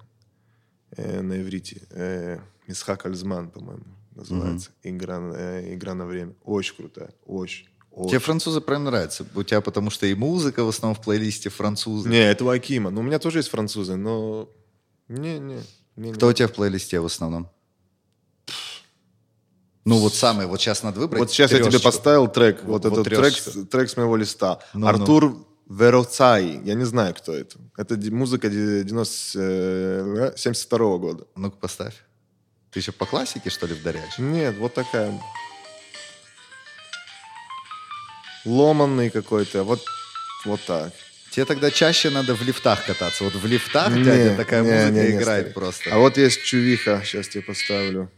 Э, на иврите. Э, Исхак Альзман, по-моему. Называется. Mm-hmm. Игра, э, игра на время. Очень крутая. Очень, очень. Тебе французы прям нравятся? У тебя потому что и музыка в основном в плейлисте французы. Не, это у Акима. Ну, у меня тоже есть французы, но... Не, не. не Кто не. у тебя в плейлисте в основном? Ну, вот самый. Вот сейчас надо выбрать. Вот сейчас трешечку. Я тебе поставил трек. Вот, вот, вот этот трек, трек с моего листа. Ну, Артур ну. Вероцай. Я не знаю, кто это. Это музыка девяносто, семьдесят второго года. Ну-ка, поставь. Ты еще по классике, что ли, вдаряешь? Нет, вот такая. Ломанный какой-то. Вот, вот так. Тебе тогда чаще надо в лифтах кататься. Вот в лифтах не, дядя такая не, музыка не, не, играет не, просто. А вот есть Чувиха, сейчас тебе поставлю.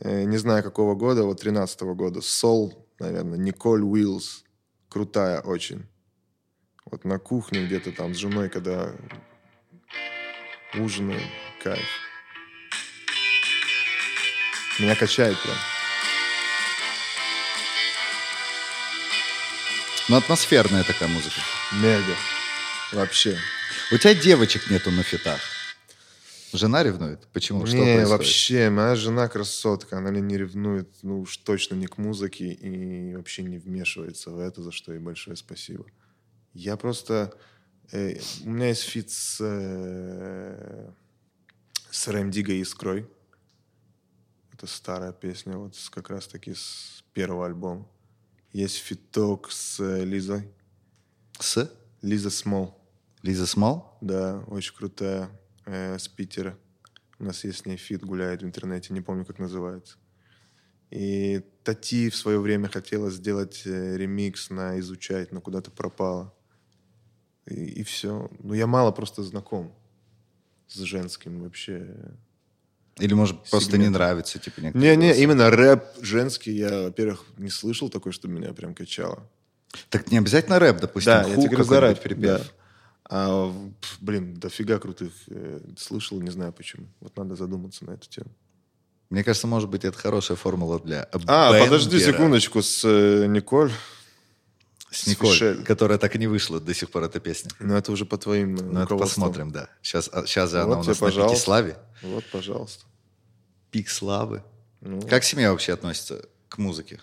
Э, не знаю, какого года, вот тринадцатого года. Сол, наверное, Николь Уиллс. Крутая очень. Вот на кухне где-то там с женой, когда ужинаю, кайф. Меня качает прям. Ну, атмосферная такая музыка. Мега. Вообще. У тебя девочек нету на фитах? Жена ревнует? Почему? Не, что происходит? Вообще. Моя жена красотка. Она мне не ревнует, ну уж точно не к музыке и вообще не вмешивается в это, за что ей большое спасибо. Я просто... Э, у меня есть фит с, э, с Рэм Дигой и Искрой. Это старая песня, вот как раз-таки с первого альбома. Есть фиток с Лизой. С? Лиза Смол. Лиза Смол? Да, очень крутая, э, с Питера. У нас есть с ней фит, гуляет в интернете, не помню, как называется. И Тати в свое время хотела сделать ремикс на «Изучать», но куда-то пропала. И, и все. Ну, я мало просто знаком с женским вообще. Или, может, сегментом. Просто не нравится, типа, некоторые. Не-не, именно рэп женский я, во-первых, не слышал такой, чтобы меня прям качало. Так не обязательно рэп, допустим, да, хук какой-нибудь перепев. Да. А, блин, дофига крутых э, слышал, не знаю почему. Вот надо задуматься на эту тему. Мне кажется, может быть, это хорошая формула для А, бендера. Подожди секундочку, с э, Николь. С Николь, Фишель. Которая так и не вышла до сих пор, эта песня. Ну, это уже по твоим Ну, это посмотрим, да. Сейчас, сейчас вот она у нас пожалуйста. на пике славе. Вот, пожалуйста. Пик славы. Ну. Как семья вообще относится к музыке?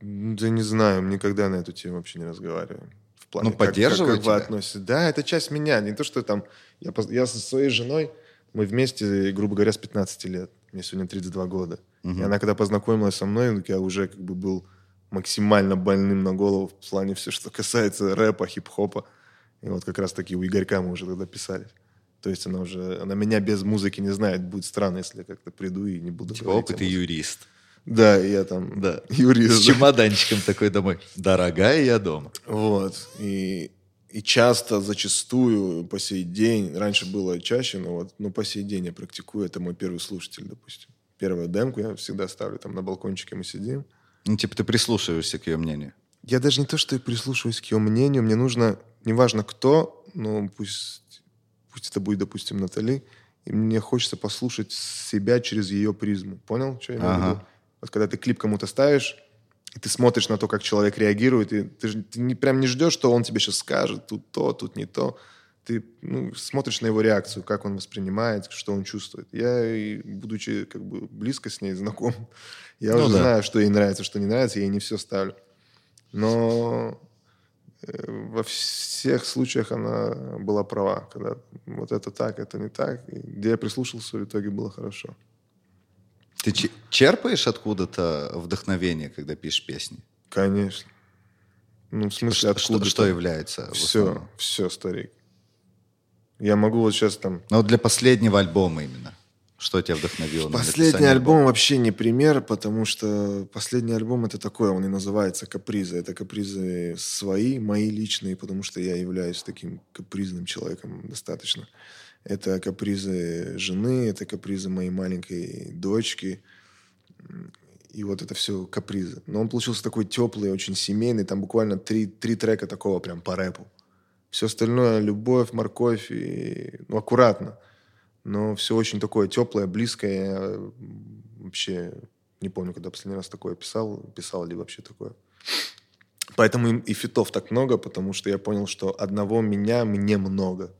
Да не знаю, никогда на эту тему вообще не разговариваем. В плане, ну, поддерживают тебя? Относится. Да, это часть меня. Не то, что там... Я, я со своей женой, мы вместе, грубо говоря, с пятнадцати лет. Мне сегодня тридцать два года. Угу. И она, когда познакомилась со мной, я уже как бы был максимально больным на голову в плане все, что касается рэпа, хип-хопа. И вот как раз таки у Игорька мы уже тогда писались. То есть она уже... Она меня без музыки не знает. Будет странно, если я как-то приду и не буду типа, говорить. Опыт и юрист. Да, я там да. юрист. С чемоданчиком такой домой. Дорогая, я дома. Вот. И... И часто, зачастую, по сей день, раньше было чаще, но, вот, но по сей день я практикую, это мой первый слушатель, допустим. Первую демку я всегда ставлю, там на балкончике мы сидим. Ну, типа ты прислушиваешься к ее мнению? Я даже не то, что я прислушиваюсь к ее мнению, мне нужно, неважно кто, но пусть, пусть это будет, допустим, Натали, и мне хочется послушать себя через ее призму. Понял, что я имею в виду? Вот когда ты клип кому-то ставишь... И ты смотришь на то, как человек реагирует, и ты же ты не, прям не ждешь, что он тебе сейчас скажет, тут то, тут не то. Ты ну, смотришь на его реакцию, как он воспринимает, что он чувствует. Я, будучи как бы близко с ней знаком, я ну, уже да. знаю, что ей нравится, что не нравится, я ей не все ставлю. Но во всех случаях она была права, когда вот это так, это не так. И где я прислушался, в итоге было хорошо. Ты черпаешь откуда-то вдохновение, когда пишешь песни? Конечно. Ну, в смысле, откуда? Что, что является? Все, все, старик. Я могу вот сейчас там... Ну, для последнего альбома именно. Что тебя вдохновило? Последний альбом альбома? Вообще не пример, потому что последний альбом это такое, он и называется «Капризы». Это капризы свои, мои личные, потому что я являюсь таким капризным человеком достаточно. Это капризы жены, это капризы моей маленькой дочки. И вот это все капризы. Но он получился такой теплый, очень семейный. Там буквально три, три трека такого прям по рэпу. Все остальное — любовь, морковь. И... Ну, аккуратно. Но все очень такое теплое, близкое. Я вообще не помню, когда последний раз такое писал. Писал ли вообще такое. Поэтому и фитов так много, потому что я понял, что одного меня мне много.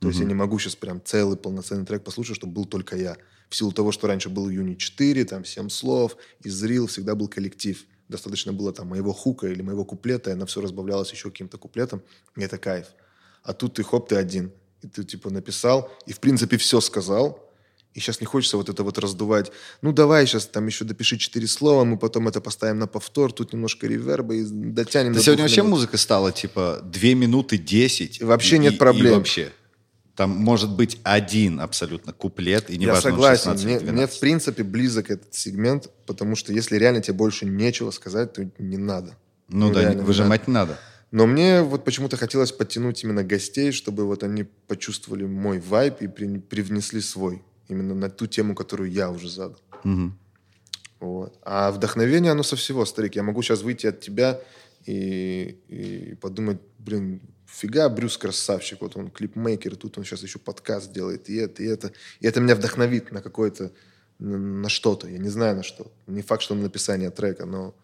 То mm-hmm. есть я не могу сейчас прям целый полноценный трек послушать, чтобы был только я. В силу того, что раньше был Юни четыре, там «Семь слов», «Изрел», всегда был коллектив. Достаточно было там моего хука или моего куплета, и оно все разбавлялось еще каким-то куплетом, и это кайф. А тут ты хоп, ты один. И ты типа написал, и в принципе все сказал. И сейчас не хочется вот это вот раздувать. Ну давай сейчас там еще допиши четыре слова, мы потом это поставим на повтор, тут немножко реверба и дотянем. Да сегодня вообще минут. Музыка стала типа две минуты десять. Вообще и, нет проблем. И вообще. Там может быть один абсолютно куплет, и не важно, он шестнадцать, двенадцать. Я согласен. Мне, в принципе, близок этот сегмент, потому что если реально тебе больше нечего сказать, то не надо. Ну, ну да, выжимать не надо. надо. Но мне вот почему-то хотелось подтянуть именно гостей, чтобы вот они почувствовали мой вайб и при, привнесли свой. Именно на ту тему, которую я уже задал. Угу. Вот. А вдохновение, оно со всего, старик. Я могу сейчас выйти от тебя и, и подумать, блин... Фига, Брюс красавчик, вот он клипмейкер, тут он сейчас еще подкаст делает, и это, и это. И это меня вдохновит на какое-то, на, на что-то, я не знаю на что. Не факт, что на написание трека, но...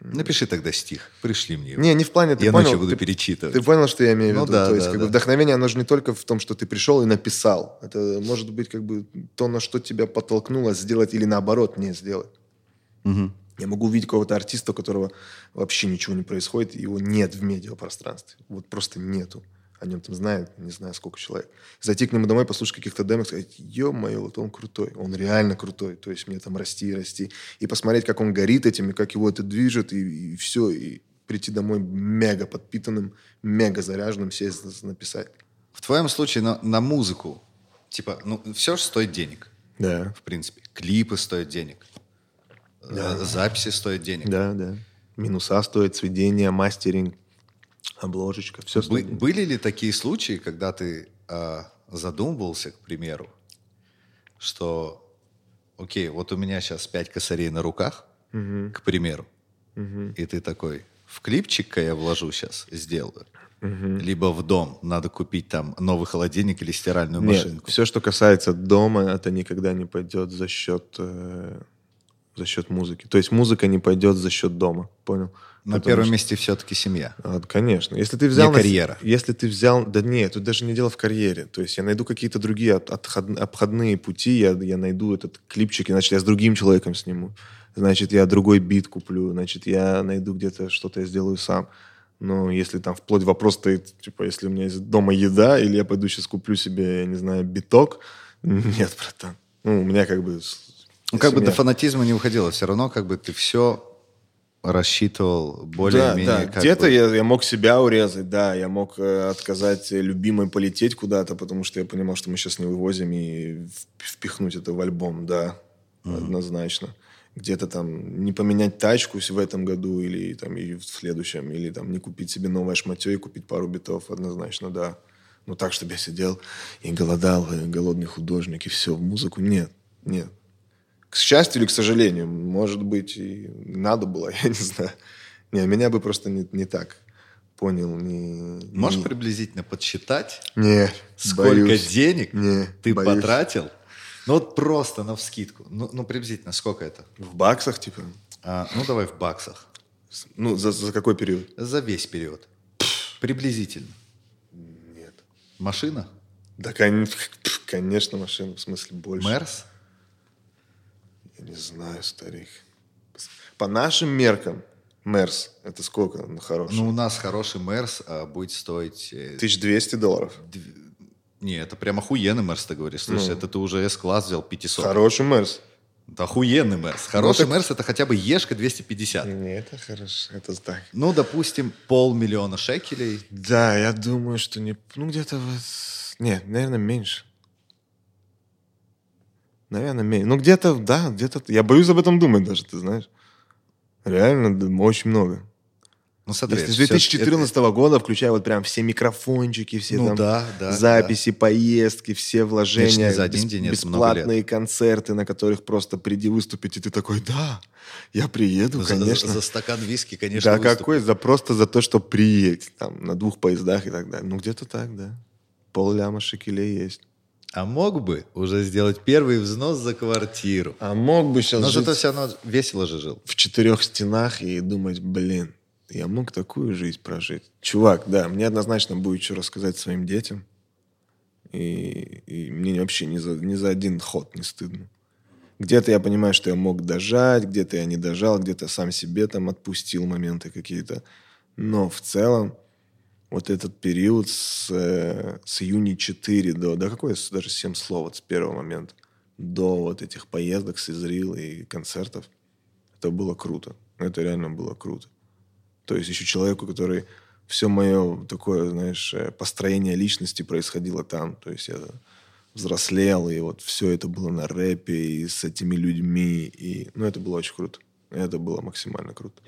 Напиши тогда стих, пришли мне его. Не, не в плане, ты я понял... Я ночью буду ты, перечитывать. Ты понял, что я имею в виду? Ну, да, то да, есть, да, как да. бы вдохновение, оно же не только в том, что ты пришел и написал. Это может быть как бы то, на что тебя подтолкнуло сделать или наоборот не сделать. Угу. Я могу увидеть какого-то артиста, у которого вообще ничего не происходит, его нет в медиапространстве. Вот просто нету. О нем там знают, не знаю, сколько человек. Зайти к нему домой, послушать каких-то демок, сказать, ё-моё, вот он крутой. Он реально крутой. То есть мне там расти и расти. И посмотреть, как он горит этим, и как его это движет, и, и все. И прийти домой мега подпитанным, мега заряженным, сесть, написать. В твоем случае на, на музыку типа, ну, все же стоит денег. Да. В принципе. Клипы стоят денег. Да. Записи стоят денег. Да, да. Минуса стоят, сведения, мастеринг, обложечка. Все стоит. Бы- были ли такие случаи, когда ты э, задумывался, к примеру, что, окей, вот у меня сейчас пять косарей на руках, угу. к примеру, угу. и ты такой, в клипчик-ка я вложу сейчас, сделаю. Угу. Либо в дом надо купить там новый холодильник или стиральную Нет, машинку. Все, что касается дома, это никогда не пойдет за счет, э, за счет музыки. То есть музыка не пойдет за счет дома, понял? На Потому первом что... месте все-таки семья. А, конечно. Если ты взял не на... карьера. Если ты взял... Да нет, тут даже не дело в карьере. То есть я найду какие-то другие от... отход... обходные пути, я... я найду этот клипчик, иначе я с другим человеком сниму. Значит, я другой бит куплю, значит, я найду где-то что-то, я сделаю сам. Ну, если там вплоть вопрос стоит, типа, если у меня есть дома еда, или я пойду сейчас куплю себе, я не знаю, биток. Нет, братан. Ну, у меня как бы... Ну, как бы меня... до фанатизма не уходило. Все равно как бы ты все рассчитывал более-менее... Да, да. Где-то бы... я, я мог себя урезать, да. Я мог э, отказать любимой полететь куда-то, потому что я понимал, что мы сейчас не вывозим, и впихнуть это в альбом, да. Mm-hmm. Однозначно. Где-то там не поменять тачку в этом году или там и в следующем, или там не купить себе новое шматье и купить пару битов, однозначно, да. Но так, чтобы я сидел и голодал, и голодный художник, и все, в музыку нет, нет. К счастью или к сожалению, может быть, и надо было, я не знаю. Не, меня бы просто не, не так понял. Не, Можешь не... приблизительно подсчитать, не, сколько боюсь. денег не, ты боюсь. потратил? Ну вот просто навскидку. Ну, ну приблизительно сколько это? В баксах типа? А, ну давай в баксах. Ну за, за какой период? За весь период. Приблизительно. Нет. Машина? Да кон- конечно машина, в смысле больше. Мерс? Я не знаю, старик. По нашим меркам Мерс это сколько на хороший? Ну у нас хороший Мерс а, будет стоить... тысяча двести долларов Не, это прям охуенный Мерс, ты говоришь. Слушай, ну, это ты уже С-класс взял, пятьсот Хороший Мерс. Это охуенный Мерс. Хороший Мерс так... это хотя бы Ешка двести пятьдесят Нет, это хорошо, это так. Ну, допустим, полмиллиона шекелей. Да, я думаю, что не... Ну, где-то... Вот... Нет, наверное, меньше. Наверное, меньше. Ну, где-то, да, где-то... Я боюсь об этом думать даже, ты знаешь. Реально, очень много. Ну, смотри, если с две тысячи четырнадцатого это... года, включая вот прям все микрофончики, все ну, там да, да, записи, да. поездки, все вложения, не за один бес- день, бесплатные концерты, на которых просто приди выступить, и ты такой, да, я приеду, ну, конечно. За, за стакан виски, конечно, Да выступлю. какой, за просто за то, что приедь, там, на двух поездах и так далее. Ну, где-то так, да. Полляма шекелей есть. А мог бы уже сделать первый взнос за квартиру. А мог бы сейчас Но жить... Но зато все равно весело же жил. В четырех стенах и думать, блин, я мог такую жизнь прожить. Чувак, да, мне однозначно будет что рассказать своим детям. И, и мне вообще ни за, ни за один ход не стыдно. Где-то я понимаю, что я мог дожать, где-то я не дожал, где-то сам себе там отпустил моменты какие-то. Но в целом вот этот период с, с июня четыре до... Да какой даже семь слов вот с первого момента. До вот этих поездок с Изрел и концертов. Это было круто. Это реально было круто. То есть еще человеку, который... Все мое такое, знаешь, построение личности происходило там. То есть я взрослел, и вот все это было на рэпе, и с этими людьми. И... Ну, это было очень круто. Это было максимально круто.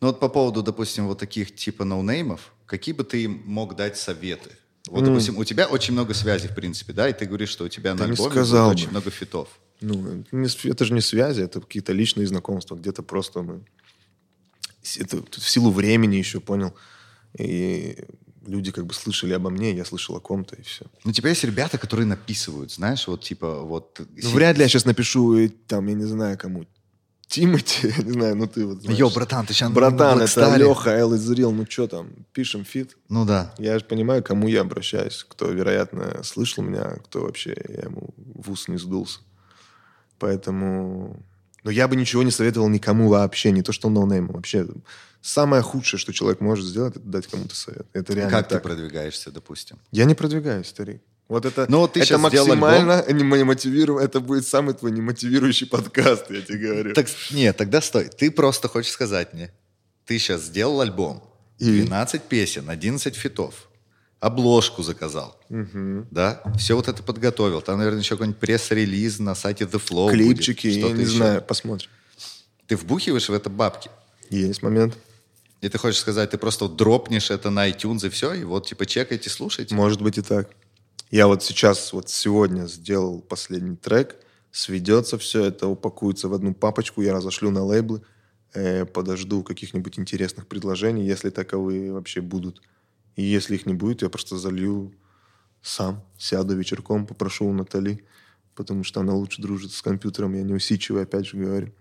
Ну, вот по поводу, допустим, вот таких типа ноунеймов, какие бы ты им мог дать советы? Вот, mm. допустим, у тебя очень много связей, в принципе, да? И ты говоришь, что у тебя ты на альбоме очень много фитов. Ну, это же не связи, это какие-то личные знакомства. Где-то просто мы... Это в силу времени еще, понял. И люди как бы слышали обо мне, я слышал о ком-то, и все. Ну, теперь есть ребята, которые написывают, знаешь, вот типа вот... Ну, вряд ли я сейчас напишу, там, я не знаю, кому... Тимати, я не знаю, ну ты вот... Знаешь, йо, братан, ты сейчас... Братан, это Леха, L Izreal, ну что там, пишем фит. Ну да. Я же понимаю, кому я обращаюсь, кто, вероятно, слышал меня, кто вообще, я ему в ус не сдулся. Поэтому... Но я бы ничего не советовал никому вообще, не то что ноунейму. Вообще самое худшее, что человек может сделать, это дать кому-то совет. Это реально как так. Ты продвигаешься, допустим? Я не продвигаюсь, старик. Вот это, ну, вот ты это максимально немотивированно. Это будет самый твой немотивирующий подкаст, я тебе говорю. Так, нет, тогда стой. Ты просто хочешь сказать мне, ты сейчас сделал альбом, двенадцать песен, одиннадцать фитов. обложку заказал, угу. да, все вот это подготовил. Там, наверное, еще какой-нибудь пресс-релиз на сайте The Flow. Клипчики, будет, я не еще. знаю, посмотрим. Ты вбухиваешь в это бабки? Есть момент. И ты хочешь сказать, ты просто дропнешь это на iTunes и все, и вот типа чекайте, слушайте? Может быть и так. Я вот сейчас, вот сегодня сделал последний трек, сведется все это, упакуется в одну папочку, я разошлю на лейблы, э, подожду каких-нибудь интересных предложений, если таковые вообще будут. И если их не будет, я просто залью сам, сяду вечерком, попрошу у Натали, потому что она лучше дружит с компьютером, я неусидчивый, опять же говорю.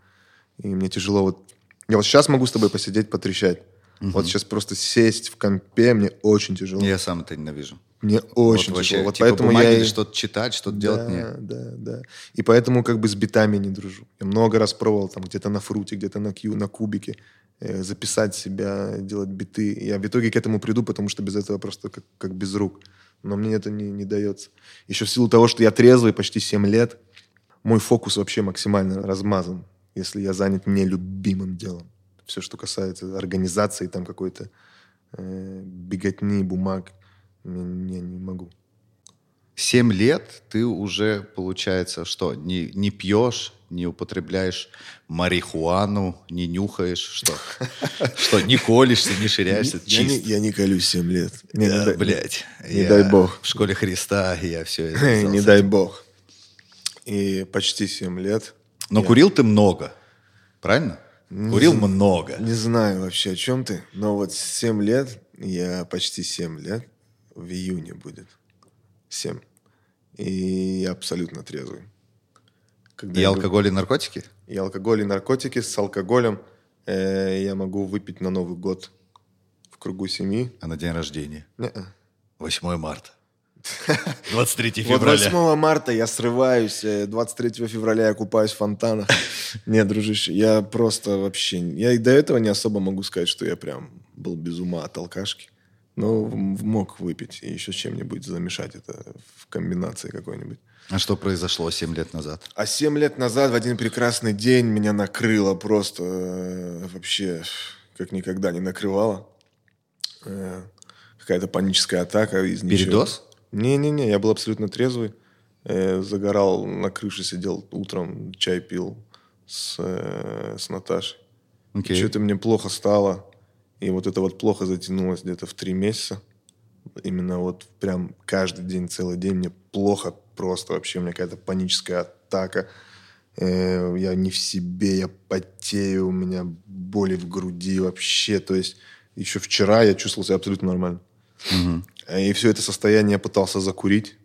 И мне тяжело вот... Я вот сейчас могу с тобой посидеть, потрещать. Угу. Вот сейчас просто сесть в компе мне очень тяжело. Я сам это ненавижу. Мне очень вот, тяжело. Вообще, вот типа поэтому бумаги, я... что-то читать, что-то да, делать мне. Да, да. И поэтому как бы с битами не дружу. Я много раз пробовал там где-то на фруте, где-то на кью, на кубике э, записать себя, делать биты. Я в итоге к этому приду, потому что без этого просто как, как без рук. Но мне это не, не дается. Еще в силу того, что я трезвый почти семь лет, мой фокус вообще максимально размазан, если я занят нелюбимым делом. Все, что касается организации, там какой-то э, беготни, бумаг, я не могу. Семь лет ты уже, получается, что, не, не пьешь, не употребляешь марихуану, не нюхаешь, что? Что, не колешься, не ширяешься? Я не колюсь семь лет. Блядь. Не дай бог. В школе Христа я все это... Не дай бог. И почти семь лет. Но курил ты много, правильно? Курил не, много. Не знаю вообще, о чем ты, но вот семь лет, я почти семь лет, в июне будет семь. И я абсолютно трезвый. Когда и я алкоголь был... и наркотики? И алкоголь и наркотики. С алкоголем э, я могу выпить на Новый год в кругу семьи. А на день рождения? Не-а. восьмое марта. двадцать третье февраля. Вот восьмого марта я срываюсь, двадцать третьего февраля я купаюсь в фонтанах. Нет, дружище, я просто вообще... Я и до этого не особо могу сказать, что я прям был без ума от алкашки. Но мог выпить и еще чем-нибудь замешать это в комбинации какой-нибудь. А что произошло семь лет назад? А семь лет назад в один прекрасный день меня накрыло просто... Вообще, как никогда не накрывало. Какая-то паническая атака из ничего. Передоз? Не-не-не, я был абсолютно трезвый. Э, загорал, на крыше сидел утром, чай пил с, э, с Наташей. Okay. Что-то мне плохо стало. И вот это вот плохо затянулось где-то в три месяца. Именно вот прям каждый день, целый день мне плохо просто вообще. У меня какая-то паническая атака. Э, я не в себе, я потею, у меня боли в груди вообще. То есть еще вчера я чувствовал себя абсолютно нормально. Mm-hmm. И все это состояние я пытался закурить.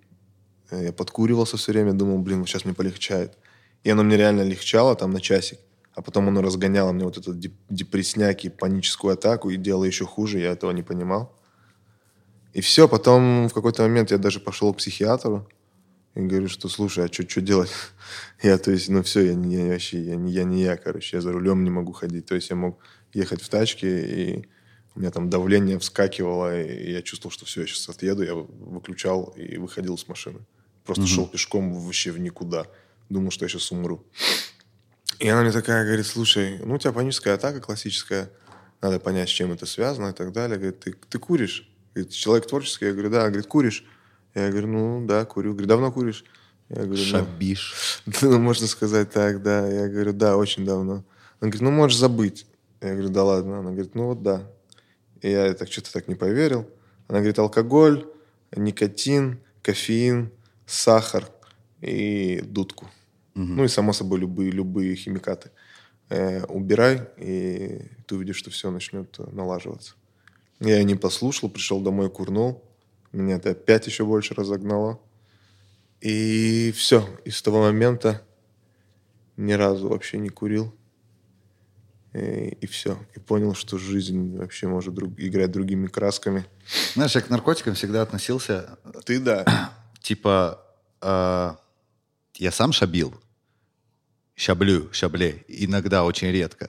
Я подкуривался все время, думал, блин, сейчас мне полегчает. И оно мне реально легчало там на часик. А потом оно разгоняло мне вот этот депрессняк и паническую атаку, и делало еще хуже, я этого не понимал. И все, потом в какой-то момент я даже пошел к психиатру и говорю, что, слушай, а что, что делать? Я, то есть, ну все, я не я, вообще, я, не, я не я, короче, я за рулем не могу ходить. То есть я мог ехать в тачке и... У меня там давление вскакивало, и я чувствовал, что все, я сейчас отъеду. Я выключал и выходил с машины. Просто mm-hmm. шел пешком вообще в никуда. Думал, что я сейчас умру. И она мне такая говорит, слушай, ну у тебя паническая атака классическая. Надо понять, с чем это связано и так далее. Говорит, ты, ты куришь? Говорит, человек творческий. Я говорю, да. Она говорит, куришь? Я говорю, ну да, курю. Говорит, давно куришь? Я говорю, шабиш. Ну, можно сказать так, да. Я говорю, да, очень давно. Она говорит, ну можешь забыть. Я говорю, да ладно. Она говорит, ну вот да. И я так что-то так не поверил. Она говорит, алкоголь, никотин, кофеин, сахар и дудку. Угу. Ну и, само собой, любые, любые химикаты. Э, убирай, и ты увидишь, что все начнет налаживаться. Я ее не послушал, пришел домой, курнул. Меня это опять еще больше разогнало. И все. И с того момента ни разу вообще не курил. И, и все. И понял, что жизнь вообще может друг, играть другими красками. Знаешь, я к наркотикам всегда относился... Ты да. Типа, э, я сам шабил. Шаблю, шабле. Иногда, очень редко.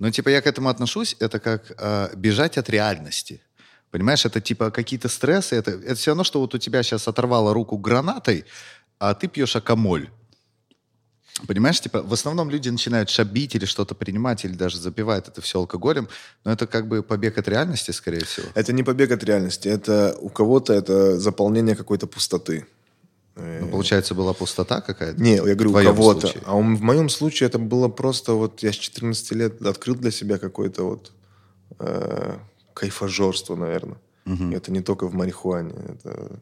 Но типа я к этому отношусь, это как э, бежать от реальности. Понимаешь, это типа какие-то стрессы. Это, это все равно, что вот у тебя сейчас оторвало руку гранатой, а ты пьешь акамоль. Понимаешь, типа, в основном люди начинают шабить или что-то принимать, или даже запивают это все алкоголем, но это как бы побег от реальности, скорее всего. Это не побег от реальности, это у кого-то это заполнение какой-то пустоты. Ну, получается, была пустота какая-то? Не, я говорю, у кого-то. Случае. А в моем случае это было просто вот, я с четырнадцати лет открыл для себя какое-то вот э, кайфажорство, наверное. Угу. Это не только в марихуане. Это...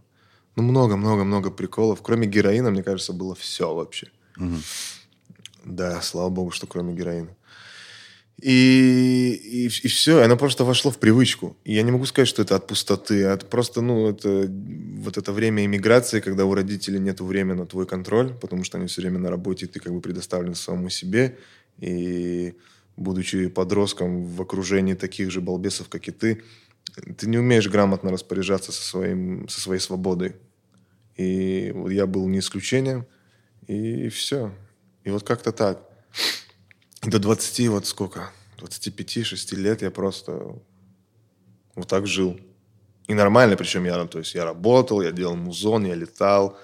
Ну, много-много-много приколов. Кроме героина, мне кажется, было все вообще. Mm-hmm. Да, слава богу, что кроме героина. И, и, и все, оно просто вошло в привычку. И я не могу сказать, что это от пустоты, а это просто, ну, это, вот это время эмиграции, когда у родителей нет времени на твой контроль, потому что они все время на работе, и ты как бы предоставлен самому себе. И будучи подростком в окружении таких же балбесов, как и ты, ты не умеешь грамотно распоряжаться со, своим, со своей свободой. И вот я был не исключением. И все. И вот как-то так. До двадцати, вот сколько? двадцати пяти шести лет я просто вот так жил. И нормально, причем я, то есть я работал, я делал музон, я летал,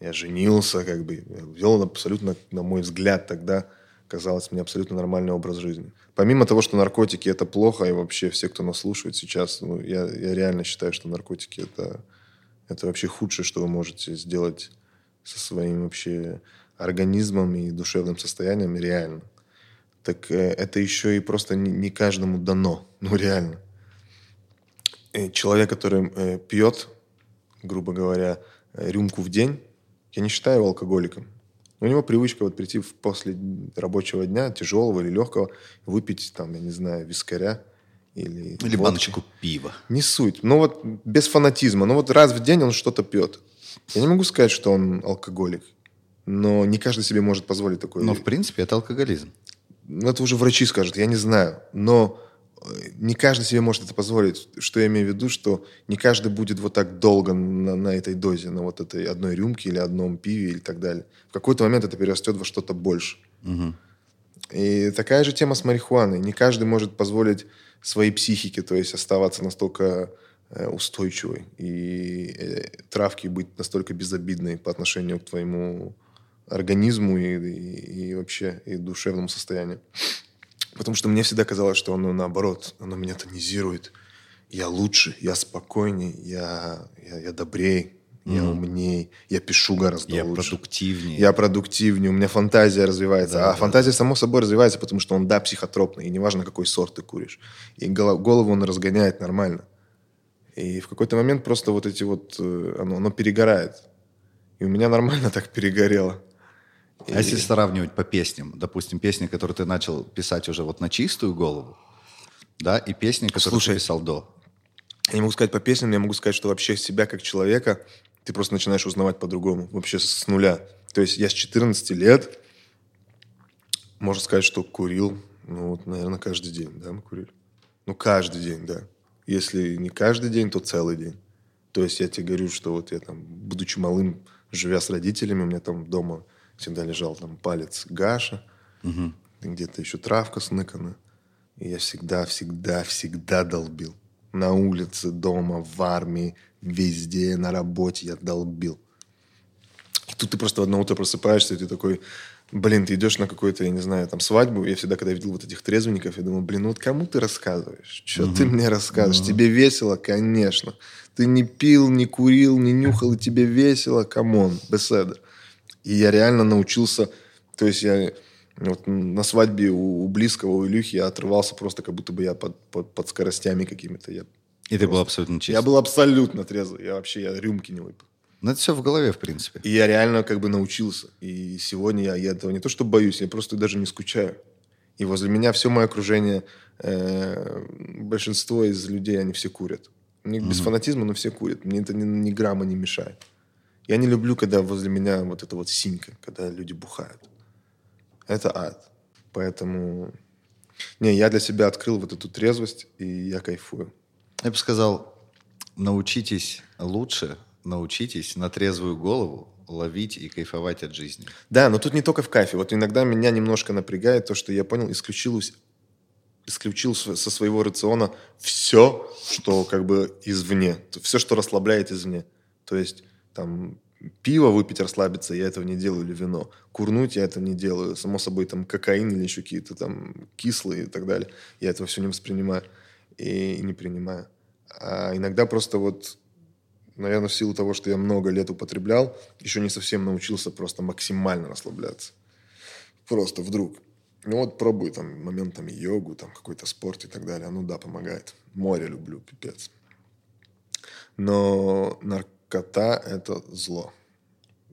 я женился, как бы. Я делал абсолютно, на мой взгляд, тогда казалось мне абсолютно нормальный образ жизни. Помимо того, что наркотики – это плохо, и вообще все, кто нас слушает сейчас, ну, я, я реально считаю, что наркотики – это, это вообще худшее, что вы можете сделать со своим вообще организмом и душевным состоянием, реально. Так э, это еще и просто не, не каждому дано. Ну, реально. И человек, который э, пьет, грубо говоря, э, рюмку в день, я не считаю его алкоголиком. У него привычка вот прийти после рабочего дня, тяжелого или легкого, выпить, там, я не знаю, вискаря или... Или водки. Баночку пива. Не суть. Ну, вот без фанатизма. Ну, вот раз в день он что-то пьет. Я не могу сказать, что он алкоголик, но не каждый себе может позволить такое. Но, в принципе, это алкоголизм. Это уже врачи скажут, я не знаю. Но не каждый себе может это позволить. Что я имею в виду, что не каждый будет вот так долго на, на этой дозе, на вот этой одной рюмке или одном пиве или так далее. В какой-то момент это перерастет во что-то больше. Угу. И такая же тема с марихуаной. Не каждый может позволить своей психике, то есть оставаться настолько... устойчивой и травки быть настолько безобидной по отношению к твоему организму и, и, и вообще и душевному состоянию. Потому что мне всегда казалось, что оно наоборот, оно меня тонизирует. Я лучше, я спокойней, я, я, я добрее, mm-hmm. я умней, я пишу гораздо я лучше. Я продуктивнее. Я продуктивнее, у меня фантазия развивается. Да, а да, фантазия, да. само собой, развивается, потому что он, да, психотропный, и неважно, какой сорт ты куришь. И голову он разгоняет нормально. И в какой-то момент просто вот эти вот... Оно, оно перегорает. И у меня нормально так перегорело. А и... если сравнивать по песням? Допустим, песни, которые ты начал писать уже вот на чистую голову, да, и песни, которые Слушай, ты писал до. Я не могу сказать по песням, я могу сказать, что вообще себя как человека ты просто начинаешь узнавать по-другому. Вообще с нуля. То есть я с четырнадцати лет, можно сказать, что курил, ну вот, наверное, каждый день, да, мы курили. Ну, каждый день, да. Если не каждый день, то целый день. То есть я тебе говорю, что вот я там, будучи малым, живя с родителями, у меня там дома всегда лежал там палец гаша, угу. где-то еще травка сныкана. И я всегда, всегда, всегда долбил. На улице, дома, в армии, везде, на работе я долбил. И тут ты просто в одно утро просыпаешься, и ты такой... Блин, ты идешь на какую-то, я не знаю, там, свадьбу. Я всегда, когда видел вот этих трезвенников, я думал, блин, ну вот кому ты рассказываешь? Что uh-huh. ты мне рассказываешь? Uh-huh. Тебе весело? Конечно. Ты не пил, не курил, не нюхал, и тебе весело? Камон, беседа. И я реально научился... То есть я вот на свадьбе у, у близкого, у Илюхи, я отрывался просто, как будто бы я под, под, под скоростями какими-то. Я и просто... ты был абсолютно чист? Я был абсолютно трезвый. Я вообще я рюмки не выпил. Ну, это все в голове, в принципе. И я реально как бы научился. И сегодня я, я этого не то что боюсь, я просто даже не скучаю. И возле меня все мое окружение, э, большинство из людей, они все курят. Не, mm-hmm. без фанатизма, но все курят. Мне это ни, ни грамма не мешает. Я не люблю, когда возле меня вот эта вот синька, когда люди бухают. Это ад. Поэтому... Не, я для себя открыл вот эту трезвость, и я кайфую. Я бы сказал, научитесь лучше... Научитесь на трезвую голову ловить и кайфовать от жизни. Да, но тут не только в кайфе. Вот иногда меня немножко напрягает то, что я понял, исключил, исключил со своего рациона все, что как бы извне. Все, что расслабляет извне. То есть там пиво выпить, расслабиться, я этого не делаю, или вино. Курнуть я этого не делаю. Само собой, там, кокаин или еще какие-то там кислые и так далее. Я этого все не воспринимаю и не принимаю. А иногда просто вот, наверное, в силу того, что я много лет употреблял, еще не совсем научился просто максимально расслабляться. Просто вдруг. Ну вот пробую там момент там йогу, там какой-то спорт и так далее. Ну да, помогает. Море люблю, пипец. Но наркота – это зло.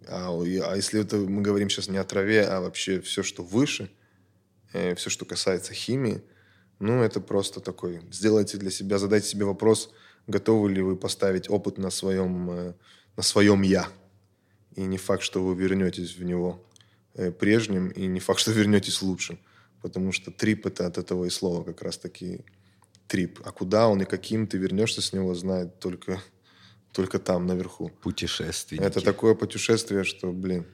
А, а если это мы говорим сейчас не о траве, а вообще все, что выше, э, все, что касается химии, ну, это просто такой... Сделайте для себя, задайте себе вопрос, готовы ли вы поставить опыт на своем, э, на своем «я». И не факт, что вы вернетесь в него э, прежним, и не факт, что вернетесь лучшим. Потому что трип – это от этого и слова как раз-таки трип. А куда он и каким ты вернешься с него, знает только... Только там, наверху. Путешественники. Это такое путешествие, что, блин.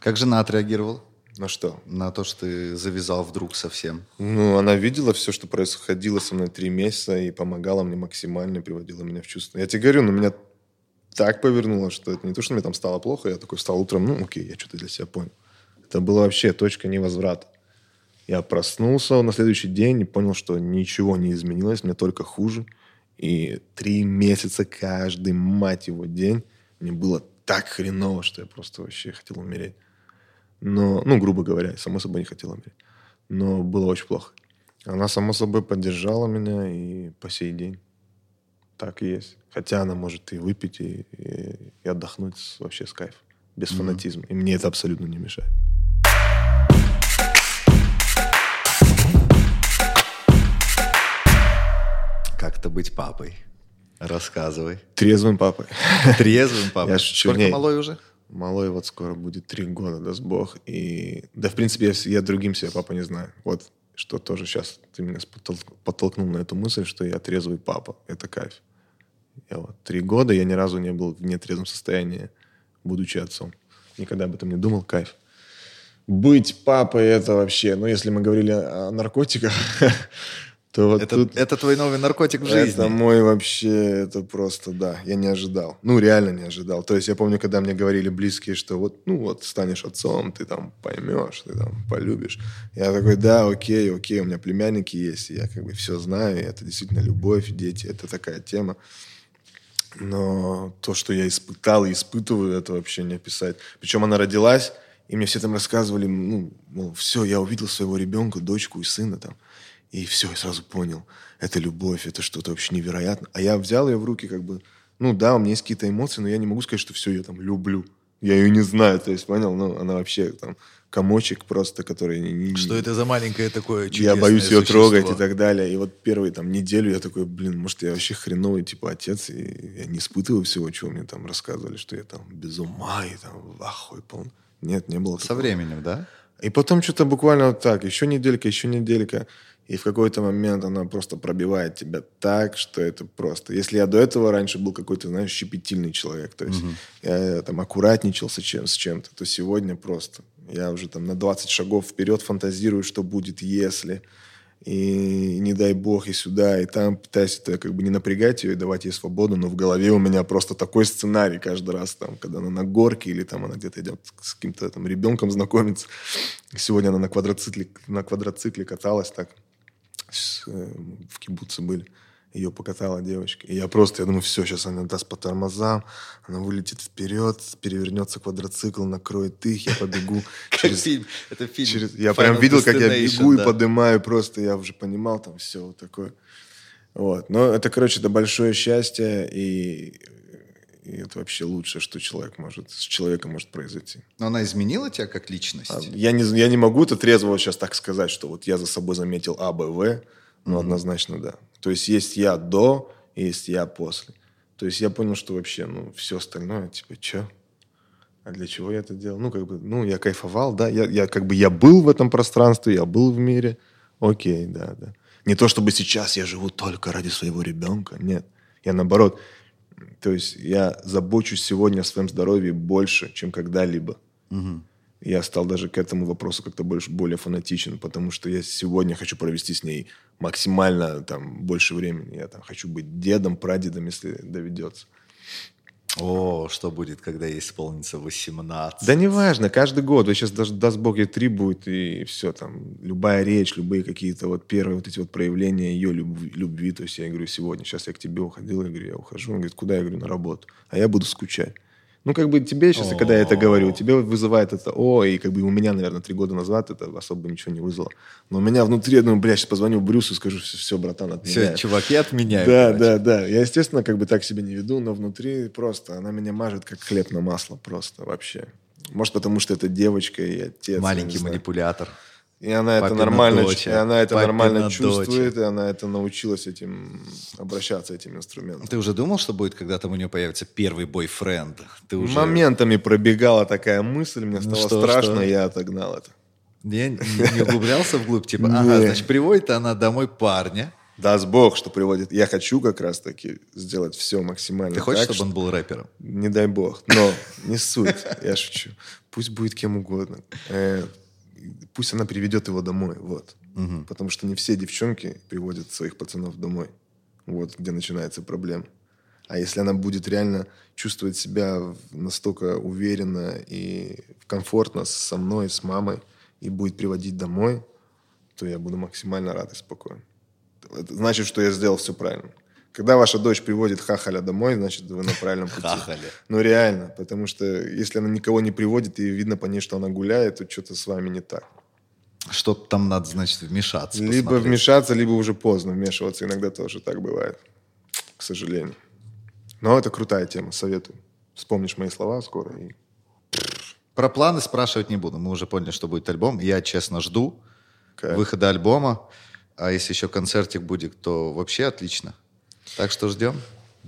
Как жена отреагировала? На что? На то, что ты завязал вдруг совсем. Ну, она видела все, что происходило со мной три месяца, и помогала мне максимально, приводила меня в чувство. Я тебе говорю, но меня так повернуло, что это не то, что мне там стало плохо, я такой встал утром, ну, окей, я что-то для себя понял. Это была вообще точка невозврата. Я проснулся на следующий день и понял, что ничего не изменилось, мне только хуже. И три месяца каждый, мать его, день мне было так хреново, что я просто вообще хотел умереть. Но, ну, грубо говоря, я, само собой, не хотел умереть. Но было очень плохо. Она, само собой, поддержала меня и по сей день так и есть. Хотя она может и выпить, и, и, и отдохнуть с, вообще с кайфом, без mm-hmm. фанатизма. И мне это абсолютно не мешает. Как-то быть папой. Рассказывай. Трезвым папой. Трезвым папой. Я шучу. Сколько малой уже? Малой вот скоро будет три года, даст Бог. И... Да, в принципе, я, я другим себя папа не знаю. Вот что тоже сейчас ты меня подтолкнул на эту мысль, что я трезвый папа. Это кайф. Я вот три года, я ни разу не был в нетрезвом состоянии, будучи отцом. Никогда об этом не думал. Кайф. Быть папой — это вообще... Ну, если мы говорили о наркотиках... Вот это, тут... это твой новый наркотик в жизни. Это мой вообще, это просто, да, я не ожидал. Ну, реально не ожидал. То есть я помню, когда мне говорили близкие, что вот, ну вот, станешь отцом, ты там поймешь, ты там полюбишь. Я такой, да, окей, окей, у меня племянники есть, я как бы все знаю, это действительно любовь, дети, это такая тема. Но то, что я испытал и испытываю, это вообще не описать. Причем она родилась, и мне все там рассказывали, ну, мол, все, я увидел своего ребенка, дочку и сына там. И все, я сразу понял, это любовь, это что-то вообще невероятное. А я взял ее в руки как бы, ну да, у меня есть какие-то эмоции, но я не могу сказать, что все, я там люблю. Я ее не знаю, то есть, понял, ну она вообще там комочек просто, который... Не... Что это за маленькое такое чудесное существо? Я боюсь ее трогать и так далее. И вот первую там неделю я такой, блин, может, я вообще хреновый типа отец, и я не испытываю всего, чего мне там рассказывали, что я там без ума и там ахуй полный. Нет, не было такого. Со временем, да? И потом что-то буквально вот так, еще неделька, еще неделька. И в какой-то момент она просто пробивает тебя так, что это просто... Если я до этого раньше был какой-то, знаешь, щепетильный человек, то есть угу. я там аккуратничался чем, с чем-то, то сегодня просто я уже там на двадцать шагов вперед фантазирую, что будет, если... И не дай бог, и сюда, и там. Пытаюсь это как бы не напрягать ее и давать ей свободу, но в голове у меня просто такой сценарий каждый раз, там, когда она на горке или там она где-то идет с каким-то там ребенком знакомиться. Сегодня она на квадроцикле, на квадроцикле каталась так. В кибуце были. Ее покатала девочка. И я просто, я думаю, все, сейчас она даст по тормозам, она вылетит вперед, перевернется квадроцикл, накроет их, я побегу. Через, фильм. Это фильм. Через, я прям видел, как я бегу да. и поднимаю, просто я уже понимал там все вот такое. Вот. Но это, короче, это большое счастье, и, и это вообще лучшее, что человек может, с человеком может произойти. Но она изменила тебя как личность? А, я, не, я не могу это трезво сейчас так сказать, что вот я за собой заметил А, Б, В, но mm-hmm. однозначно да. То есть есть я до, есть я после. То есть я понял, что вообще, ну, все остальное, типа, что? А для чего я это делал? Ну, как бы, ну, я кайфовал, да, я, я как бы, я был в этом пространстве, я был в мире. Окей, да, да. Не то, чтобы сейчас я живу только ради своего ребенка, нет. Я наоборот, то есть я забочусь сегодня о своем здоровье больше, чем когда-либо. Угу. Я стал даже к этому вопросу как-то больше, более фанатичен, потому что я сегодня хочу провести с ней максимально там, больше времени. Я там, хочу быть дедом, прадедом, если доведется. О, что будет, когда ей исполнится восемнадцать? Да неважно, каждый год. Сейчас, даже даст Бог, ей три будет, и все там. Любая речь, любые какие-то вот первые вот эти вот проявления ее любви, любви. То есть я говорю, сегодня, сейчас я к тебе уходил, я говорю, я ухожу. Он говорит, куда? Я говорю, на работу. А я буду скучать. Ну, как бы тебе сейчас, когда я это говорю, тебе вызывает это «о», и как бы у меня, наверное, три года назад это особо ничего не вызвало. Но у меня внутри, я думаю, бля, сейчас позвоню Брюсу и скажу, все, все братан, отменяю. Все, чуваки, отменяю. Да, да, да. Я, естественно, как бы так себя не веду, но внутри просто она меня мажет, как хлеб на масло просто вообще. Может, потому что это девочка и отец. Маленький манипулятор. И она это нормально, и она это нормально чувствует, и она это научилась этим обращаться, этим инструментом. Ты уже думал, что будет, когда там у нее появится первый бойфренд? Ты уже... Моментами пробегала такая мысль, мне ну стало что, страшно, что? Я отогнал это. Я не углублялся вглубь, типа, ага, значит, приводит она домой парня. Даст Бог, что приводит. Я хочу как раз-таки сделать все максимально. Ты хочешь, так, чтобы он был рэпером? Не дай Бог, но не суть, я шучу. Пусть будет кем угодно. Пусть она приведет его домой, вот. Угу. Потому что не все девчонки приводят своих пацанов домой. Вот где начинается проблема. А если она будет реально чувствовать себя настолько уверенно и комфортно со мной, с мамой, и будет приводить домой, то я буду максимально рад и спокоен. Это значит, что я сделал все правильно. Когда ваша дочь приводит хахаля домой, значит, вы на правильном пути. Хахаля. Ну, реально. Потому что если она никого не приводит, и видно по ней, что она гуляет, то что-то с вами не так. Что-то там надо, значит, вмешаться. Либо посмотреть. Вмешаться, либо уже поздно вмешиваться. Иногда тоже так бывает. К сожалению. Но это крутая тема. Советую. Вспомнишь мои слова скоро. И... Про планы спрашивать не буду. Мы уже поняли, что будет альбом. Я, честно, жду как? Выхода альбома. А если еще концертик будет, то вообще отлично. Так что ждем.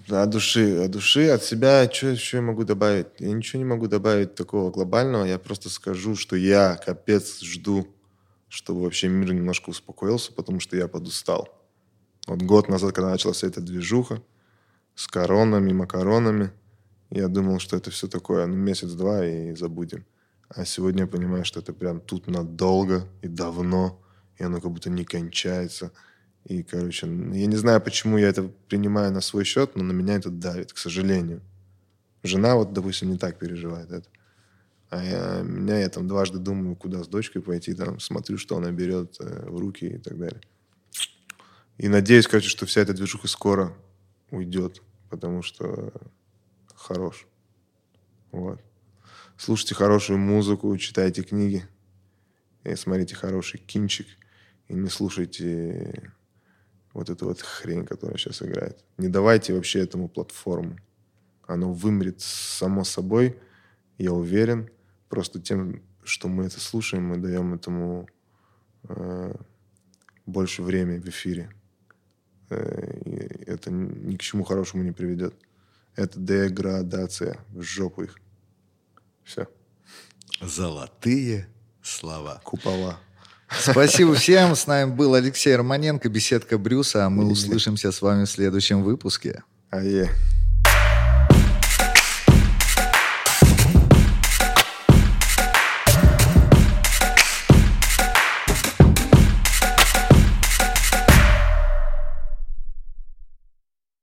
От души, от души, от себя. Что еще я могу добавить? Я ничего не могу добавить такого глобального. Я просто скажу, что я, капец, жду, чтобы вообще мир немножко успокоился, потому что я подустал. Вот год назад, когда началась эта движуха с коронами, макаронами, я думал, что это все такое, ну, месяц-два и забудем. А сегодня я понимаю, что это прям тут надолго и давно, и оно как будто не кончается. И, короче, я не знаю, почему я это принимаю на свой счет, но на меня это давит, к сожалению. Жена, вот, допустим, не так переживает это. А я, меня, я там дважды думаю, куда с дочкой пойти, там, смотрю, что она берет э, в руки и так далее. И надеюсь, короче, что вся эта движуха скоро уйдет, потому что хорош. Вот. Слушайте хорошую музыку, читайте книги, и смотрите хороший кинчик, и не слушайте... Вот эта вот хрень, которая сейчас играет. Не давайте вообще этому платформу. Оно вымрет само собой, я уверен. Просто тем, что мы это слушаем, мы даем этому э, больше времени в эфире. Э, это ни к чему хорошему не приведет. Это деградация. В жопу их. Все. Золотые слова. Купола. Спасибо всем. С нами был Алексей Романенко, беседка Брюса. А мы услышимся с вами в следующем выпуске. Ае.